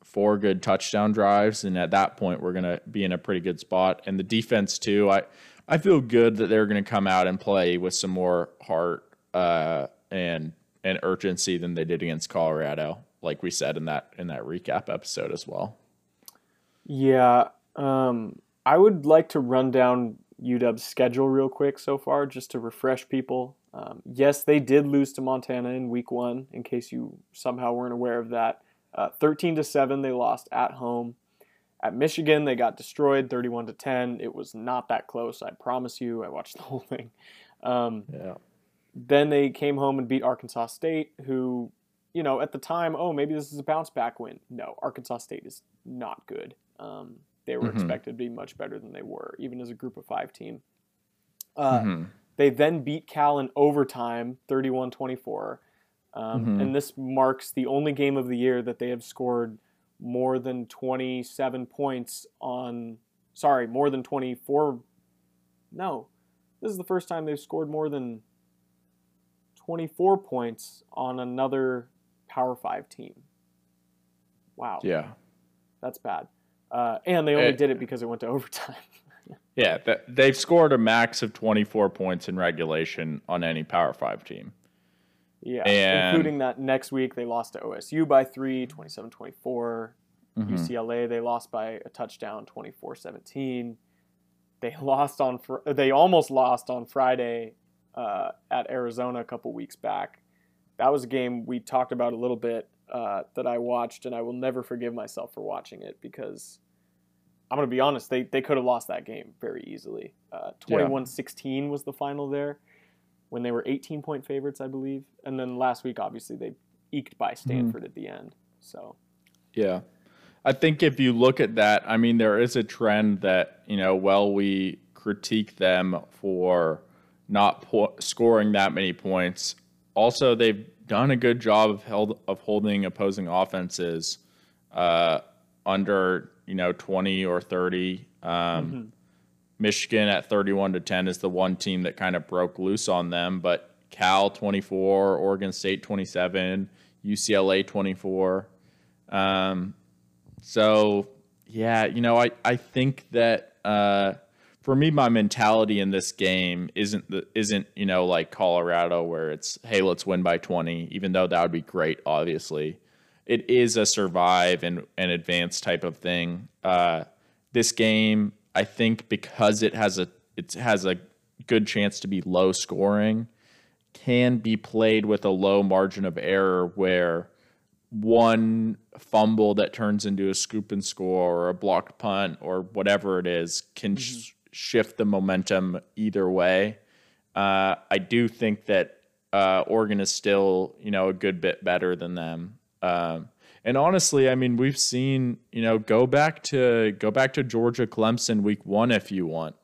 four good touchdown drives. And at that point, we're going to be in a pretty good spot. And the defense too, I, I feel good that they're going to come out and play with some more heart uh, and, and urgency than they did against Colorado. Like we said in that, in that recap episode as well. Yeah. Um, I would like to run down U W's schedule real quick so far, just to refresh people. Um, yes, they did lose to Montana in week one, in case you somehow weren't aware of that. Uh, thirteen to seven, they lost at home. At Michigan, they got destroyed, thirty-one to ten. It was not that close, I promise you. I watched the whole thing. Um, yeah. Then they came home and beat Arkansas State, who, you know, at the time, oh, maybe this is a bounce-back win. No, Arkansas State is not good. Um, they were mm-hmm. expected to be much better than they were, even as a group of five team. Uh mm-hmm. They then beat Cal in overtime, thirty-one twenty-four. Um, mm-hmm. And this marks the only game of the year that they have scored more than twenty-seven points on... Sorry, more than twenty-four... No. This is the first time they've scored more than twenty-four points on another Power five team. Wow. Yeah. That's bad. Uh, and they only it, did it because it went to overtime. Yeah, they've scored a max of twenty-four points in regulation on any Power five team. Yeah, and including that next week, they lost to O S U by three, twenty-seven twenty-four. Mm-hmm. U C L A, they lost by a touchdown, twenty-four seventeen. They lost on fr- they almost lost on Friday uh, at Arizona a couple weeks back. That was a game we talked about a little bit uh, that I watched, and I will never forgive myself for watching it because... I'm going to be honest, they they could have lost that game very easily. Uh, twenty-one sixteen yeah. was the final there when they were eighteen-point favorites, I believe. And then last week, obviously, they eked by Stanford mm. at the end. So, yeah. I think if you look at that, I mean, there is a trend that, you know, while we critique them for not po- scoring that many points, also they've done a good job of, held, of holding opposing offenses uh, under... you know, twenty or thirty. Um, mm-hmm. Michigan at thirty-one to ten is the one team that kind of broke loose on them, but Cal twenty-four, Oregon State twenty-seven, U C L A twenty-four. Um, so Yeah, you know, I, I think that uh, for me, my mentality in this game isn't, the, isn't you know, like Colorado where it's, hey, let's win by twenty, even though that would be great, obviously. It is a survive and, and advance type of thing. Uh, this game, I think because it has a it has a good chance to be low scoring, can be played with a low margin of error where one fumble that turns into a scoop and score or a blocked punt or whatever it is can mm-hmm. sh- shift the momentum either way. Uh, I do think that uh, Oregon is still, you know, a good bit better than them. Um, and honestly, I mean, we've seen, you know, go back to go back to Georgia, Clemson week one, if you want.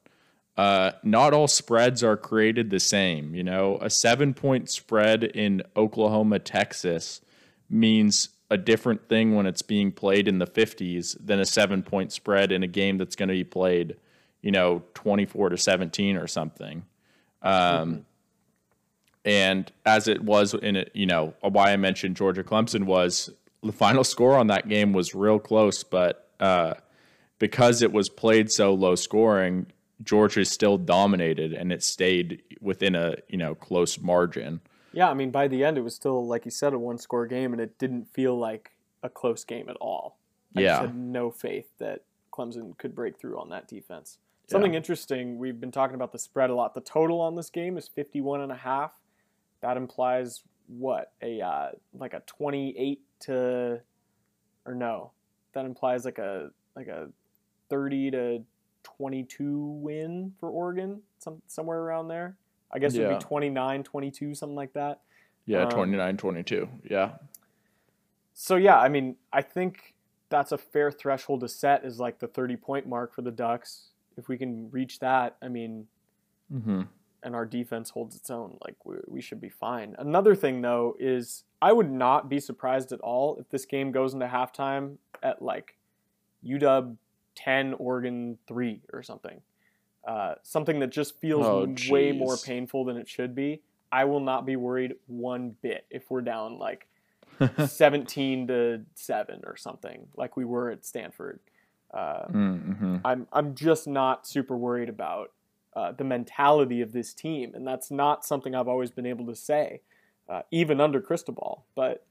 Uh, not all spreads are created the same. You know, a seven point spread in Oklahoma, Texas means a different thing when it's being played in the fifties than a seven point spread in a game that's going to be played, you know, twenty-four to seventeen or something. Um, mm-hmm. And as it was in it, you know, why I mentioned Georgia Clemson was the final score on that game was real close, but uh, because it was played so low scoring, Georgia still dominated and it stayed within a, you know, close margin. Yeah, I mean, by the end, it was still, like you said, a one score game and it didn't feel like a close game at all. I yeah. just had no faith that Clemson could break through on that defense. Something yeah. interesting, we've been talking about the spread a lot. The total on this game is fifty-one and a half. That implies what a uh, like a twenty-eight to, or no, that implies like a like a thirty to twenty-two win for Oregon, some somewhere around there. I guess yeah. it would be twenty-nine twenty-two, something like that. Yeah, twenty-nine twenty-two. Um, yeah. So yeah, I mean, I think that's a fair threshold to set is like the thirty-point mark for the Ducks. If we can reach that, I mean. Mm-hmm. And our defense holds its own, like we, we should be fine. Another thing, though, is I would not be surprised at all if this game goes into halftime at like U W ten, Oregon three or something. Uh, something that just feels oh, geez. way more painful than it should be. I will not be worried one bit if we're down like seventeen to seven or something like we were at Stanford. Uh, mm-hmm. I'm I'm just not super worried about Uh, the mentality of this team, and that's not something I've always been able to say, uh, even under Cristobal. But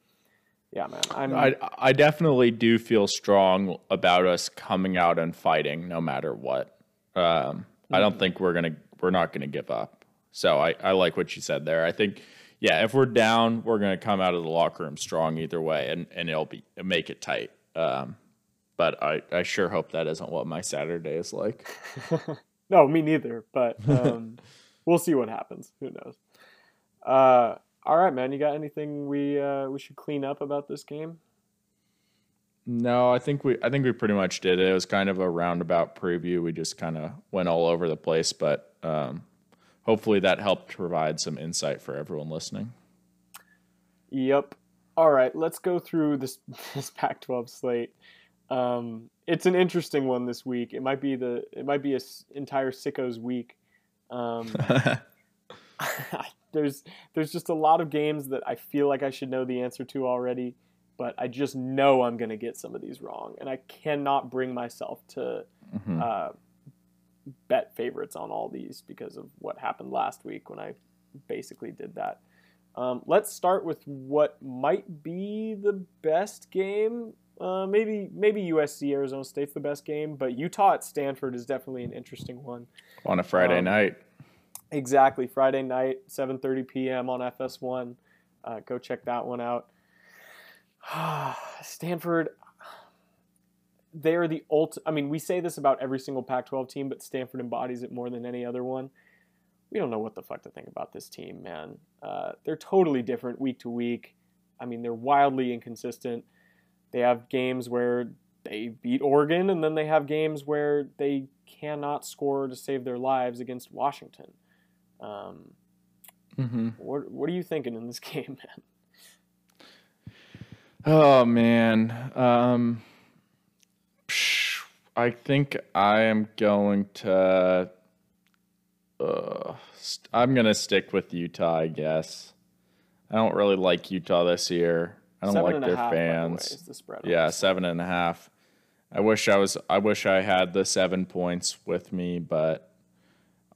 yeah, man, I'm, I I definitely do feel strong about us coming out and fighting no matter what. Um, mm-hmm. I don't think we're gonna we're not gonna give up. So I I like what you said there. I think yeah, if we're down, we're gonna come out of the locker room strong either way, and and it'll be it'll make it tight. Um, but I I sure hope that isn't what my Saturday is like. No, me neither, but um, we'll see what happens. Who knows? Uh, all right, man, you got anything we uh, we should clean up about this game? No, I think we I think we pretty much did it. It was kind of a roundabout preview. We just kind of went all over the place, but um, hopefully that helped provide some insight for everyone listening. Yep. All right, let's go through this, this Pac twelve slate. Um, it's an interesting one this week. It might be the it might be a s- entire sicko's week. Um, there's there's just a lot of games that I feel like I should know the answer to already, but I just know I'm gonna get some of these wrong, and I cannot bring myself to mm-hmm. uh, bet favorites on all these because of what happened last week when I basically did that. Um, let's start with what might be the best game. Uh, maybe maybe U S C Arizona State's the best game, but Utah at Stanford is definitely an interesting one. On a Friday um, night. Exactly, Friday night, seven thirty p.m. on F S one. Uh, go check that one out. Stanford, they are the ult. I mean, we say this about every single Pac twelve team, but Stanford embodies it more than any other one. We don't know what the fuck to think about this team, man. Uh, they're totally different week to week. I mean, they're wildly inconsistent. They have games where they beat Oregon, and then they have games where they cannot score to save their lives against Washington. Um, mm-hmm. What What are you thinking in this game, man? Oh man, um, I think I am going to. Uh, st- I'm going to stick with Utah, I guess. I don't really like Utah this year. I don't like their fans. Yeah, seven and a half. I wish I was. I wish I had the seven points with me, but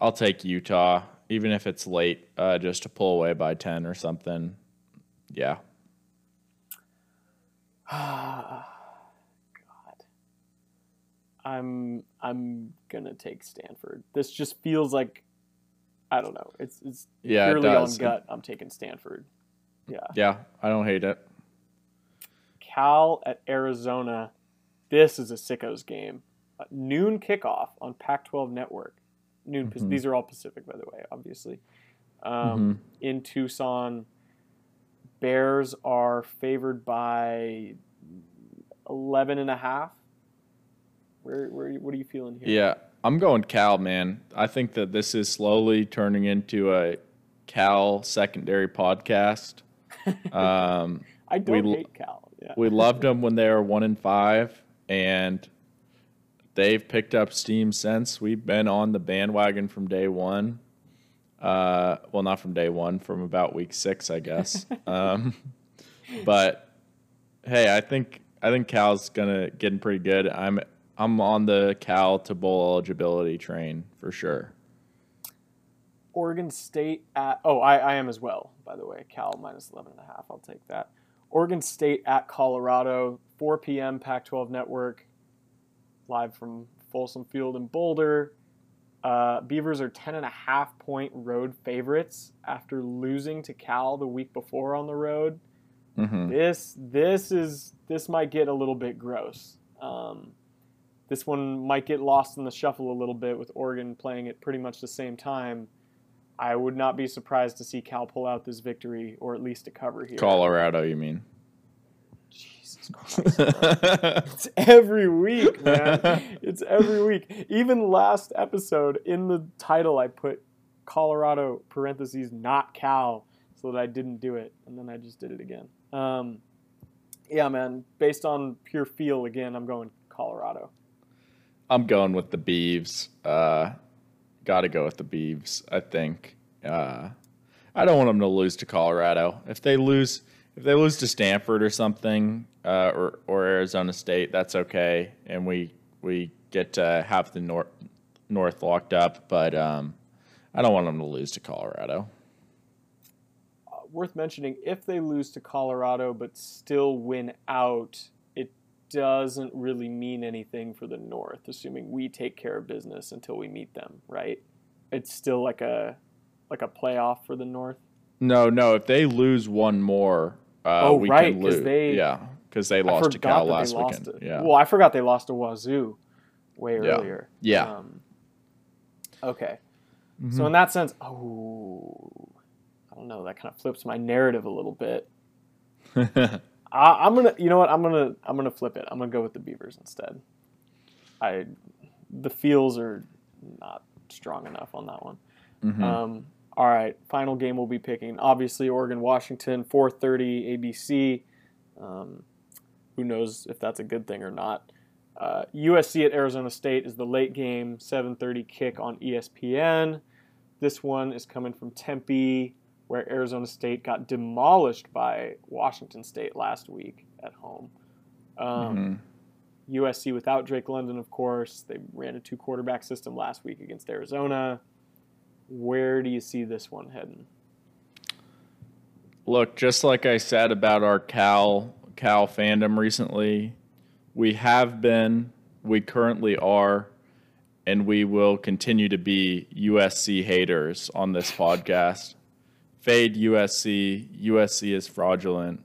I'll take Utah, even if it's late, uh, just to pull away by ten or something. Yeah. God, I'm I'm gonna take Stanford. This just feels like, I don't know. It's it's yeah, purely it on gut. I'm taking Stanford. Yeah. Yeah, I don't hate it. Cal at Arizona. This is a sickos game. Uh, noon kickoff on Pac twelve Network. Noon. Mm-hmm. These are all Pacific, by the way, obviously. Um, mm-hmm. In Tucson, Bears are favored by eleven and a half. Where, where, what are you feeling here? Yeah, I'm going Cal, man. I think that this is slowly turning into a Cal secondary podcast. Um, I don't we, hate Cal. Yeah. We loved them when they were one and five, and they've picked up steam since. We've been on the bandwagon from day one. Uh, well, not from day one, from about week six, I guess. um, but hey, I think I think Cal's gonna getting pretty good. I'm I'm on the Cal to bowl eligibility train for sure. Oregon State at oh, I, I am as well. By the way, Cal minus eleven and a half. I'll take that. Oregon State at Colorado, four p.m. Pac twelve Network, live from Folsom Field in Boulder. Uh, Beavers are ten and a half point road favorites after losing to Cal the week before on the road. Mm-hmm. This this is this might get a little bit gross. Um, this one might get lost in the shuffle a little bit with Oregon playing at pretty much the same time. I would not be surprised to see Cal pull out this victory, or at least a cover here. Colorado, you mean? Jesus Christ. It's every week, man. It's every week. Even last episode, in the title, I put Colorado, parentheses, not Cal, so that I didn't do it, and then I just did it again. Um, yeah, man, based on pure feel, again, I'm going Colorado. I'm going with the Beavs. Uh Got to go with the Beavs, I think. Uh, I don't want them to lose to Colorado. If they lose, if they lose to Stanford or something, uh, or or Arizona State, that's okay, and we we get to have the north north locked up. But um, I don't want them to lose to Colorado. Uh, worth mentioning, if they lose to Colorado but still win out, it doesn't really mean anything for the North, assuming we take care of business until we meet them, right? It's still like a like a playoff for the North. No, no. If they lose one more, uh, oh, we right, can lose. They, yeah, because they lost to Cal last weekend. To, yeah. Well, I forgot they lost to Wazoo way yeah. earlier. Yeah. Um, okay. Mm-hmm. So in that sense, oh, I don't know. That kind of flips my narrative a little bit. I, I'm gonna, you know what? I'm gonna, I'm gonna flip it. I'm gonna go with the Beavers instead. I, the feels are not strong enough on that one. Mm-hmm. Um, all right, final game we'll be picking. Obviously, Oregon, Washington, four thirty A B C. Um, who knows if that's a good thing or not? Uh, U S C at Arizona State is the late game, seven thirty kick on E S P N. This one is coming from Tempe, where Arizona State got demolished by Washington State last week at home. Um, mm-hmm. U S C without Drake London, of course. They ran a two-quarterback system last week against Arizona. Where do you see this one heading? Look, just like I said about our Cal, Cal fandom recently, we have been, we currently are, and we will continue to be U S C haters on this podcast. Fade U S C. U S C is fraudulent.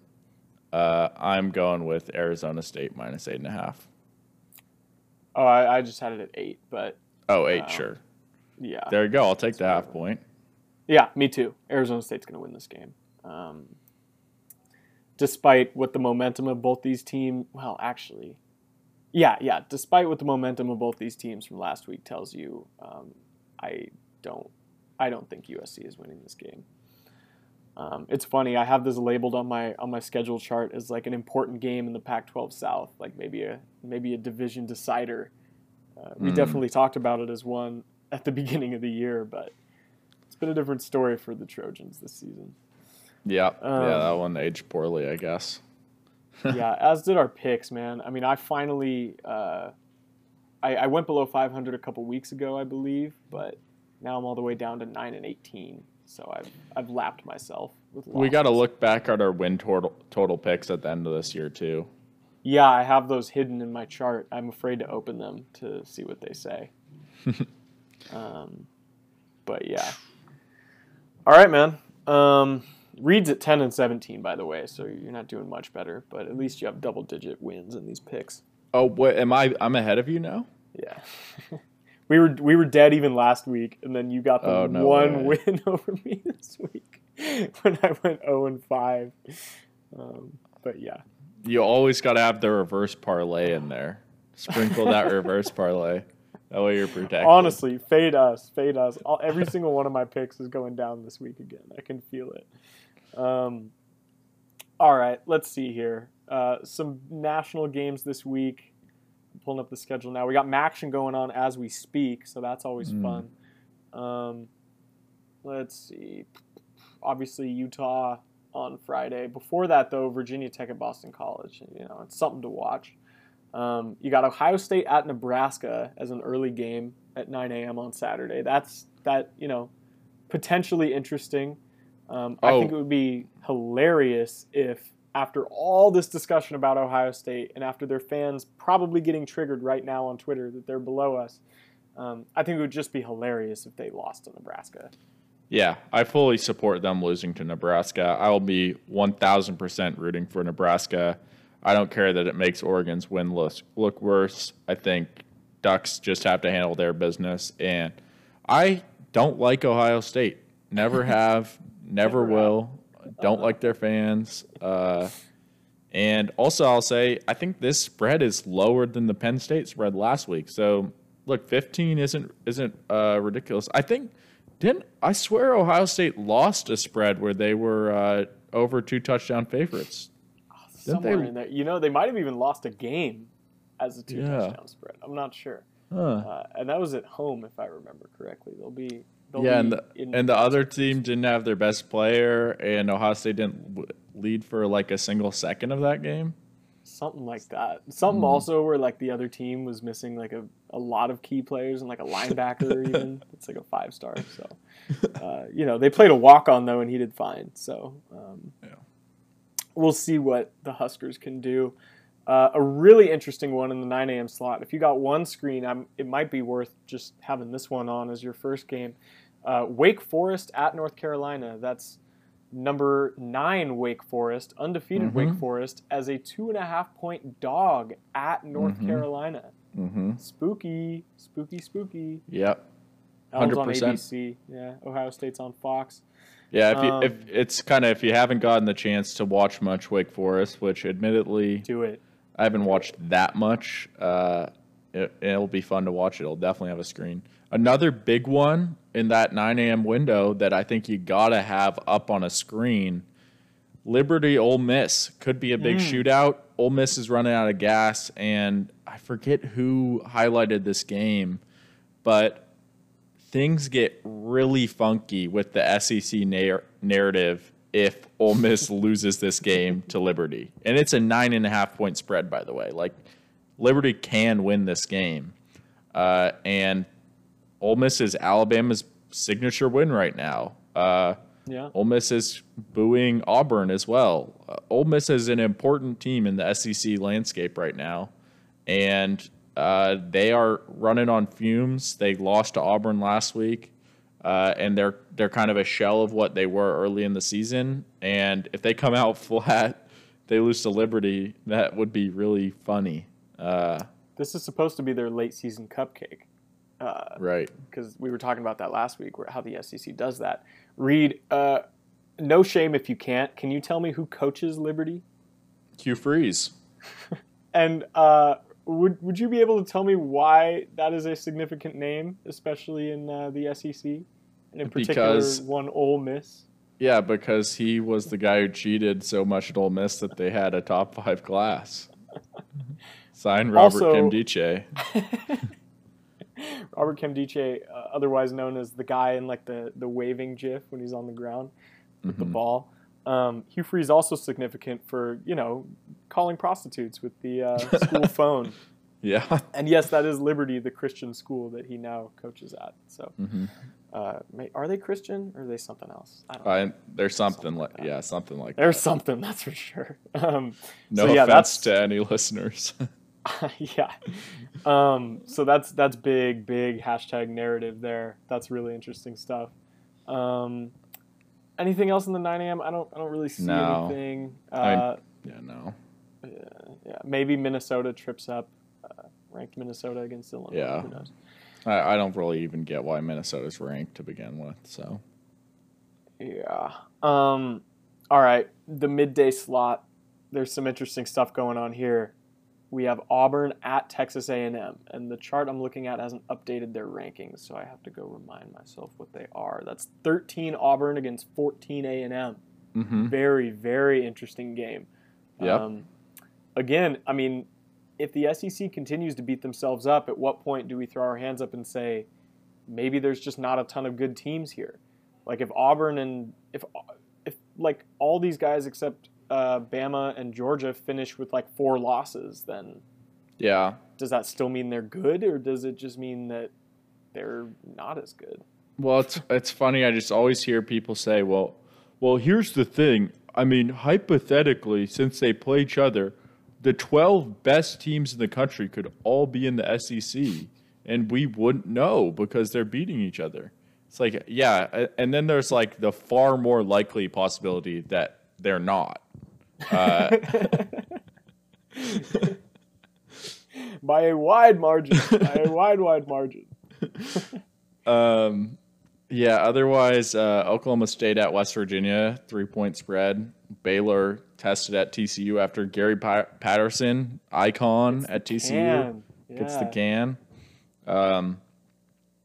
Uh, I'm going with Arizona State minus eight and a half. Oh, I, I just had it at eight, but oh, eight, uh, sure. Yeah, there you go. I'll take the half point. Yeah, me too. Arizona State's going to win this game, um, despite what the momentum of both these teams. Well, actually, yeah, yeah. Despite what the momentum of both these teams from last week tells you, um, I don't, I don't think U S C is winning this game. Um, it's funny. I have this labeled on my on my schedule chart as like an important game in the Pac twelve South, like maybe a maybe a division decider. Uh, we mm. definitely talked about it as one at the beginning of the year, but it's been a different story for the Trojans this season. Yeah, um, yeah, that one aged poorly, I guess. Yeah, as did our picks, man. I mean, I finally uh, I, I went below five hundred a couple weeks ago, I believe, but now I'm all the way down to nine and eighteen. So I've I've lapped myself with losses. We got to look back at our win total total picks at the end of this year too. Yeah, I have those hidden in my chart. I'm afraid to open them to see what they say. um, but yeah. All right, man. Um, Reed's at ten and seventeen, by the way, so you're not doing much better. But at least you have double digit wins in these picks. Oh, what am I? I'm ahead of you now. Yeah. We were we were dead even last week, and then you got the oh, no one way. win over me this week when I went zero and five. Um, but yeah, you always got to have the reverse parlay in there. Sprinkle that reverse parlay. That way you're protected. Honestly, fade us, fade us. All, every single one of my picks is going down this week again. I can feel it. Um, all right, let's see here. Uh, some national games this week. Pulling up the schedule now. We got Maction going on as we speak, so that's always mm. fun. Um, let's see. Obviously, Utah on Friday. Before that, though, Virginia Tech at Boston College. You know, it's something to watch. Um, you got Ohio State at Nebraska as an early game at nine a m on Saturday. That's that. You know, potentially interesting. Um, oh. I think it would be hilarious if, after all this discussion about Ohio State and after their fans probably getting triggered right now on Twitter that they're below us, um, I think it would just be hilarious if they lost to Nebraska. Yeah, I fully support them losing to Nebraska. I'll be one thousand percent rooting for Nebraska. I don't care that it makes Oregon's win look worse. I think Ducks just have to handle their business. And I don't like Ohio State. Never have, never, never will. Have. Don't like their fans. Uh, and also, I'll say, I think this spread is lower than the Penn State spread last week. So, look, fifteen isn't isn't uh, ridiculous. I think, didn't I swear Ohio State lost a spread where they were uh, over two touchdown favorites. Oh, somewhere they, in there. You know, they might have even lost a game as a two yeah. touchdown spread. I'm not sure. Huh. Uh, and that was at home, if I remember correctly. They'll be... They'll yeah, and the, and the other team didn't have their best player, and Ohio State didn't w- lead for, like, a single second of that game. Something like that. Something mm. also where, like, the other team was missing, like, a, a lot of key players and, like, a linebacker even. It's, like, a five-star. So, uh, you know, they played a walk-on, though, and he did fine. So, um, yeah. We'll see what the Huskers can do. Uh, a really interesting one in the nine a m slot. If you got one screen, I'm, it might be worth just having this one on as your first game. Uh, Wake Forest at North Carolina. That's number nine Wake Forest, undefeated mm-hmm. Wake Forest, as a two and a half point dog at North mm-hmm. Carolina. Mm-hmm. Spooky, spooky, spooky. Yep. one hundred percent. On A B C. Yeah, Ohio State's on Fox. Yeah, if, you, um, if it's kind of, if you haven't gotten the chance to watch much Wake Forest, which admittedly... Do it. I haven't watched that much. Uh, it, it'll be fun to watch. It'll definitely have a screen. Another big one in that nine a m window that I think you got to have up on a screen, Liberty Ole Miss. Could be a big mm. shootout. Ole Miss is running out of gas, and I forget who highlighted this game, but things get really funky with the S E C nar- narrative if Ole Miss loses this game to Liberty. And it's a nine and a half point spread, by the way. Like, Liberty can win this game. Uh, and Ole Miss is Alabama's signature win right now. Uh, yeah. Ole Miss is booing Auburn as well. Uh, Ole Miss is an important team in the S E C landscape right now. And uh, they are running on fumes. They lost to Auburn last week. Uh, and they're they're kind of a shell of what they were early in the season. And if they come out flat, they lose to Liberty, that would be really funny. Uh, this is supposed to be their late season cupcake. Uh, right. Because we were talking about that last week, where, how the S E C does that. Reed, uh, no shame if you can't. Can you tell me who coaches Liberty? Hugh Freeze. And uh, would would you be able to tell me why that is a significant name, especially in uh, the S E C? And in particular, because, one Ole Miss. Yeah, because he was the guy who cheated so much at Ole Miss that they had a top five class. Signed Robert also, Kimdiche. Robert Kimdiche, uh, otherwise known as the guy in like the, the waving gif when he's on the ground with mm-hmm. the ball. Um, Hugh Freeze also significant for, you know, calling prostitutes with the uh, school phone. Yeah. And yes, that is Liberty, the Christian school that he now coaches at. So, mm-hmm. uh, are they Christian or are they something else? I don't know. I, they're something, something like, like yeah, something like they're that. There's something, that's for sure. Um, no so yeah, offense to any listeners. yeah. Um, so that's, that's big, big hashtag narrative there. That's really interesting stuff. Um, anything else in the nine a.m.? I don't, I don't really see no. anything. Uh, I, yeah, no. Yeah, yeah. Maybe Minnesota trips up. Ranked Minnesota against Illinois. Yeah, who knows? I, I don't really even get why Minnesota's ranked to begin with. So, yeah. Um, all right, the midday slot. There's some interesting stuff going on here. We have Auburn at Texas A and M, and the chart I'm looking at hasn't updated their rankings, so I have to go remind myself what they are. That's thirteen Auburn against fourteen A and M. Mm-hmm. Very, very interesting game. Yep. Um, again, I mean. If the S E C continues to beat themselves up, at what point do we throw our hands up and say, maybe there's just not a ton of good teams here? Like if Auburn and if if like all these guys except uh, Bama and Georgia finish with like four losses, then yeah, does that still mean they're good, or does it just mean that they're not as good? Well, it's it's funny. I just always hear people say, well, well, here's the thing. I mean, hypothetically, since they play each other, the twelve best teams in the country could all be in the S E C, and we wouldn't know because they're beating each other. It's like, yeah, and then there's like the far more likely possibility that they're not. Uh, by a wide margin, by a wide, wide margin. um, yeah, otherwise, uh, Oklahoma State at West Virginia, three-point spread. Baylor tested at T C U after Gary Patterson, icon at T C U, yeah. gets the can. Um,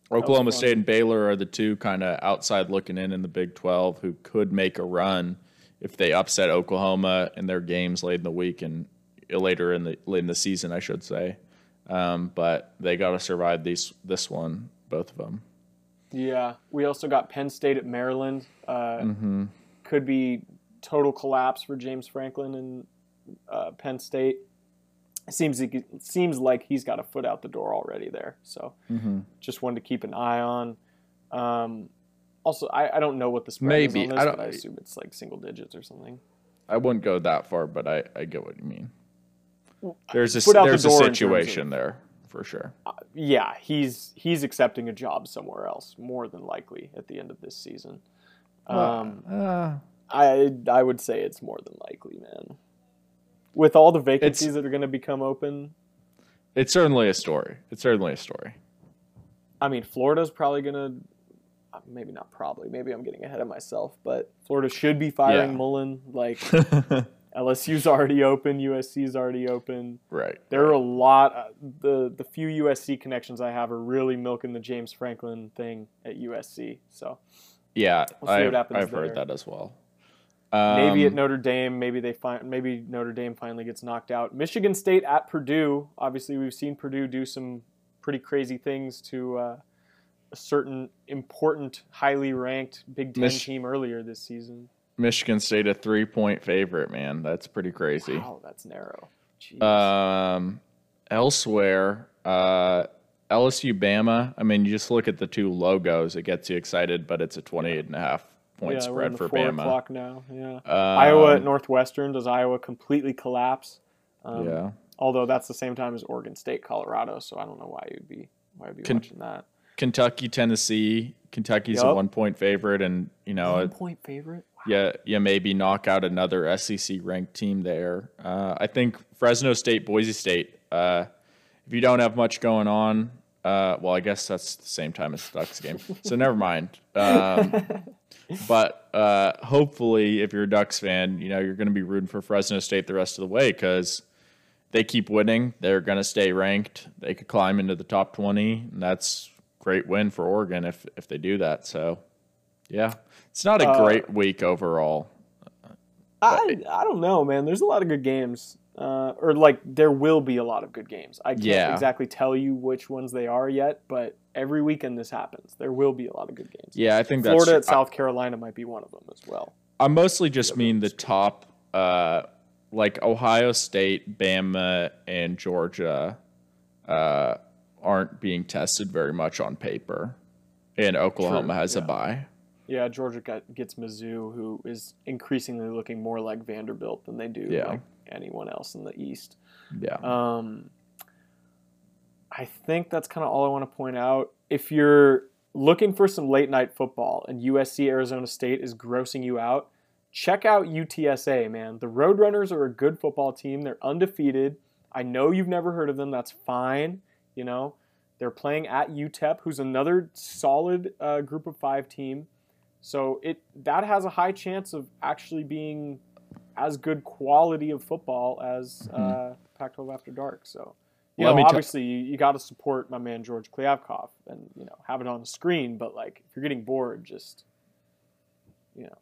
Oklahoma State and Baylor are the two kind of outside looking in in the Big twelve who could make a run if they upset Oklahoma in their games late in the week and later in the late in the season, I should say. Um, but they got to survive these this one, both of them. Yeah, we also got Penn State at Maryland. Uh, mm-hmm. Could be. Total collapse for James Franklin and uh, Penn State. Seems he, seems like he's got a foot out the door already there. So mm-hmm. just one to keep an eye on. Um, also, I, I don't know what the spread Maybe. is on this, I don't, but I assume it's like single digits or something. I wouldn't go that far, but I, I get what you mean. There's a, there's the a situation of, there for sure. Uh, yeah, he's he's accepting a job somewhere else, more than likely at the end of this season. Um, uh, uh. I I would say it's more than likely, man. With all the vacancies it's, that are going to become open. It's certainly a story. It's certainly a story. I mean, Florida's probably going to, maybe not probably, maybe I'm getting ahead of myself, but Florida should be firing yeah. Mullen. Like, L S U's already open, U S C's already open. Right. There right. are a lot, uh, the, the few U S C connections I have are really milking the James Franklin thing at U S C. So, yeah, we'll see I, what happens I've there. heard that as well. Maybe um, at Notre Dame, maybe they find maybe Notre Dame finally gets knocked out. Michigan State at Purdue. Obviously, we've seen Purdue do some pretty crazy things to uh, a certain important, highly ranked Big Ten Mich- team earlier this season. Michigan State, a three-point favorite, man. That's pretty crazy. Wow, that's narrow. Jeez. Um, elsewhere, uh, L S U, Bama. I mean, you just look at the two logos; it gets you excited, but it's a twenty-eight and a half. Point yeah, spread we're in the for four Bama. O'clock now. Yeah. Um, Iowa at Northwestern. Does Iowa completely collapse? Um, yeah. Although that's the same time as Oregon State, Colorado, so I don't know why you'd be why you'd be Ken- watching that. Kentucky, Tennessee. Kentucky's yep. a one point favorite, and you know one point favorite. Wow. Yeah, yeah. Maybe knock out another S E C ranked team there. Uh, I think Fresno State, Boise State. Uh, if you don't have much going on, uh, well, I guess that's the same time as the Ducks game, so never mind. Um, But uh, hopefully, if you're a Ducks fan, you know, you're going to be rooting for Fresno State the rest of the way because they keep winning. They're going to stay ranked. They could climb into the top twenty, and that's a great win for Oregon if, if they do that. So, yeah, it's not a uh, great week overall. I, I don't know, man. There's a lot of good games. Uh, or, like, there will be a lot of good games. I can't yeah. exactly tell you which ones they are yet, but every weekend this happens. There will be a lot of good games. Yeah, I think Florida that's... Florida at South I, Carolina might be one of them as well. I mostly just mean the top, uh, like Ohio State, Bama, and Georgia uh, aren't being tested very much on paper, and Oklahoma True. has yeah. a bye. Yeah, Georgia got, gets Mizzou, who is increasingly looking more like Vanderbilt than they do yeah. like anyone else in the East. Yeah. Um, I think that's kind of all I want to point out. If you're looking for some late-night football and U S C Arizona State is grossing you out, check out U T S A, man. The Roadrunners are a good football team. They're undefeated. I know you've never heard of them. That's fine. You know, they're playing at U T E P, who's another solid uh, group of five team. So it that has a high chance of actually being as good quality of football as uh, Pac twelve After Dark. So, you know, obviously t- you, you got to support my man George Klyavkov and, you know, have it on the screen. But, like, if you're getting bored, just, you know.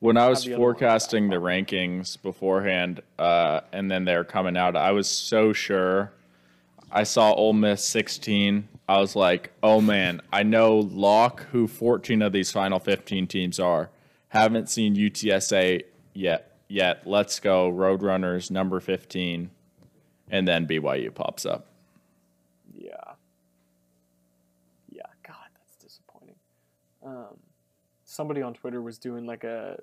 When I was forecasting the rankings beforehand uh, and then they're coming out, I was so sure. I saw Ole Miss sixteen. I was like, oh, man, I know lock who fourteen of these final fifteen teams are. Haven't seen U T S A yet. Yet, let's go Roadrunners, number fifteen, and then B Y U pops up. Yeah. Yeah, God, that's disappointing. Um, somebody on Twitter was doing like a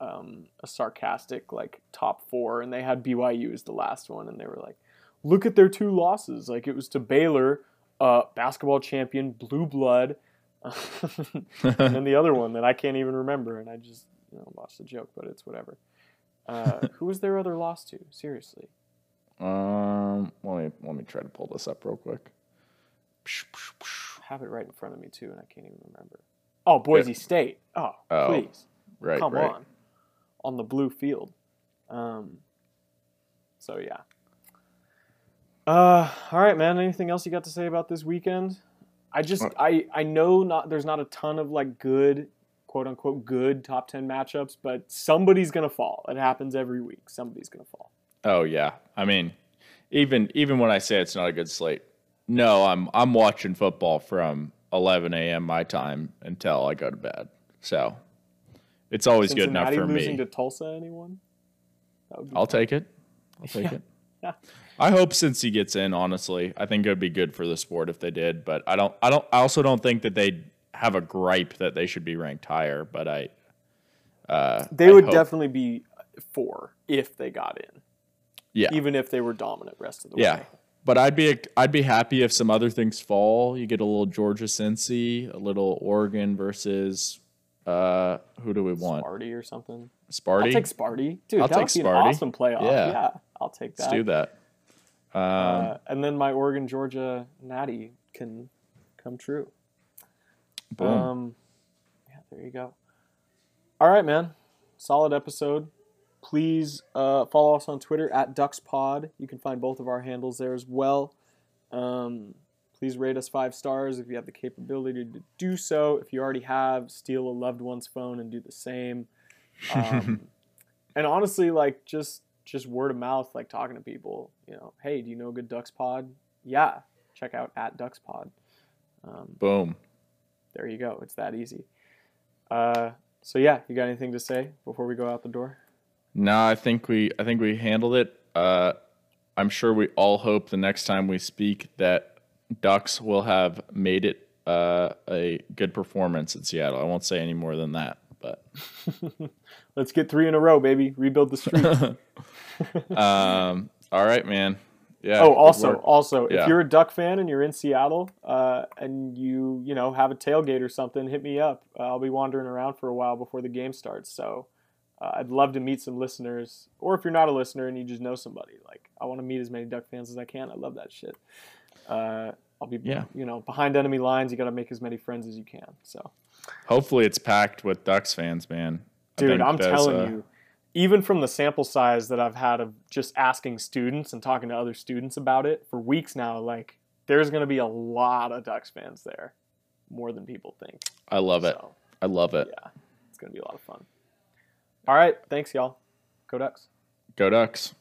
um, a sarcastic like top four, and they had B Y U as the last one, and they were like, look at their two losses. Like, it was to Baylor, uh, basketball champion, blue blood, and then the other one that I can't even remember, and I just, you know, lost the joke, but it's whatever. Uh, who was their other loss to? Seriously. Um, let me let me try to pull this up real quick. I have it right in front of me too, and I can't even remember. Oh, Boise yeah. State. Oh, oh, please, right, come right. on, on the blue field. Um. So yeah. Uh, all right, man. Anything else you got to say about this weekend? I just, I, I know not. There's not a ton of like good, quote unquote, good top ten matchups, but somebody's gonna fall. It happens every week. Somebody's gonna fall. Oh yeah. I mean, even even when I say it's not a good slate, no, I'm I'm watching football from eleven a.m. my time until I go to bed. So it's always Cincinnati good enough for me. Losing to Tulsa, anyone? That would be I'll fun. take it. I'll take yeah. it. Yeah. I hope since he gets in, honestly, I think it would be good for the sport if they did. But I don't, I don't, I also don't think that they have a gripe that they should be ranked higher. But I, uh, they I would hope. definitely be four if they got in. Yeah, even if they were dominant rest of the yeah. way. Yeah, but I'd be, I'd be happy if some other things fall. You get a little Georgia, Cincy, a little Oregon versus uh, who do we want? Sparty or something. Sparty. I'll take Sparty, dude. I'll that take would be Sparty. An awesome playoff. Yeah. yeah, I'll take that. Let's do that. Um, uh, and then my Oregon Georgia natty can come true. Boom. Um, yeah, there you go. All right, man. Solid episode. Please uh, follow us on Twitter at DucksPod. You can find both of our handles there as well. Um, please rate us five stars if you have the capability to do so. If you already have, steal a loved one's phone and do the same. Um, and honestly, like just. just word of mouth, like talking to people, you know, hey, do you know a good Ducks pod? Yeah. Check out at Ducks pod. Um, Boom. There you go. It's that easy. Uh, so yeah, you got anything to say before we go out the door? No, I think we, I think we handled it. Uh, I'm sure we all hope the next time we speak that Ducks will have made it, uh, a good performance in Seattle. I won't say any more than that. But let's get three in a row, baby. Rebuild the streak. um, all right, man. Yeah. Oh, also, also, yeah. if you're a Duck fan and you're in Seattle, uh, and you, you know, have a tailgate or something, hit me up. Uh, I'll be wandering around for a while before the game starts. So, uh, I'd love to meet some listeners. Or if you're not a listener and you just know somebody, like I want to meet as many Duck fans as I can. I love that shit. Uh, I'll be, yeah. you know, behind enemy lines. You got to make as many friends as you can. So. Hopefully it's packed with Ducks fans, man. Dude, I'm telling a... you, even from the sample size that I've had of just asking students and talking to other students about it for weeks now, like there's going to be a lot of Ducks fans there, more than people think. I love it. So, I love it. Yeah, it's going to be a lot of fun. All right. Thanks, y'all. Go Ducks. Go Ducks.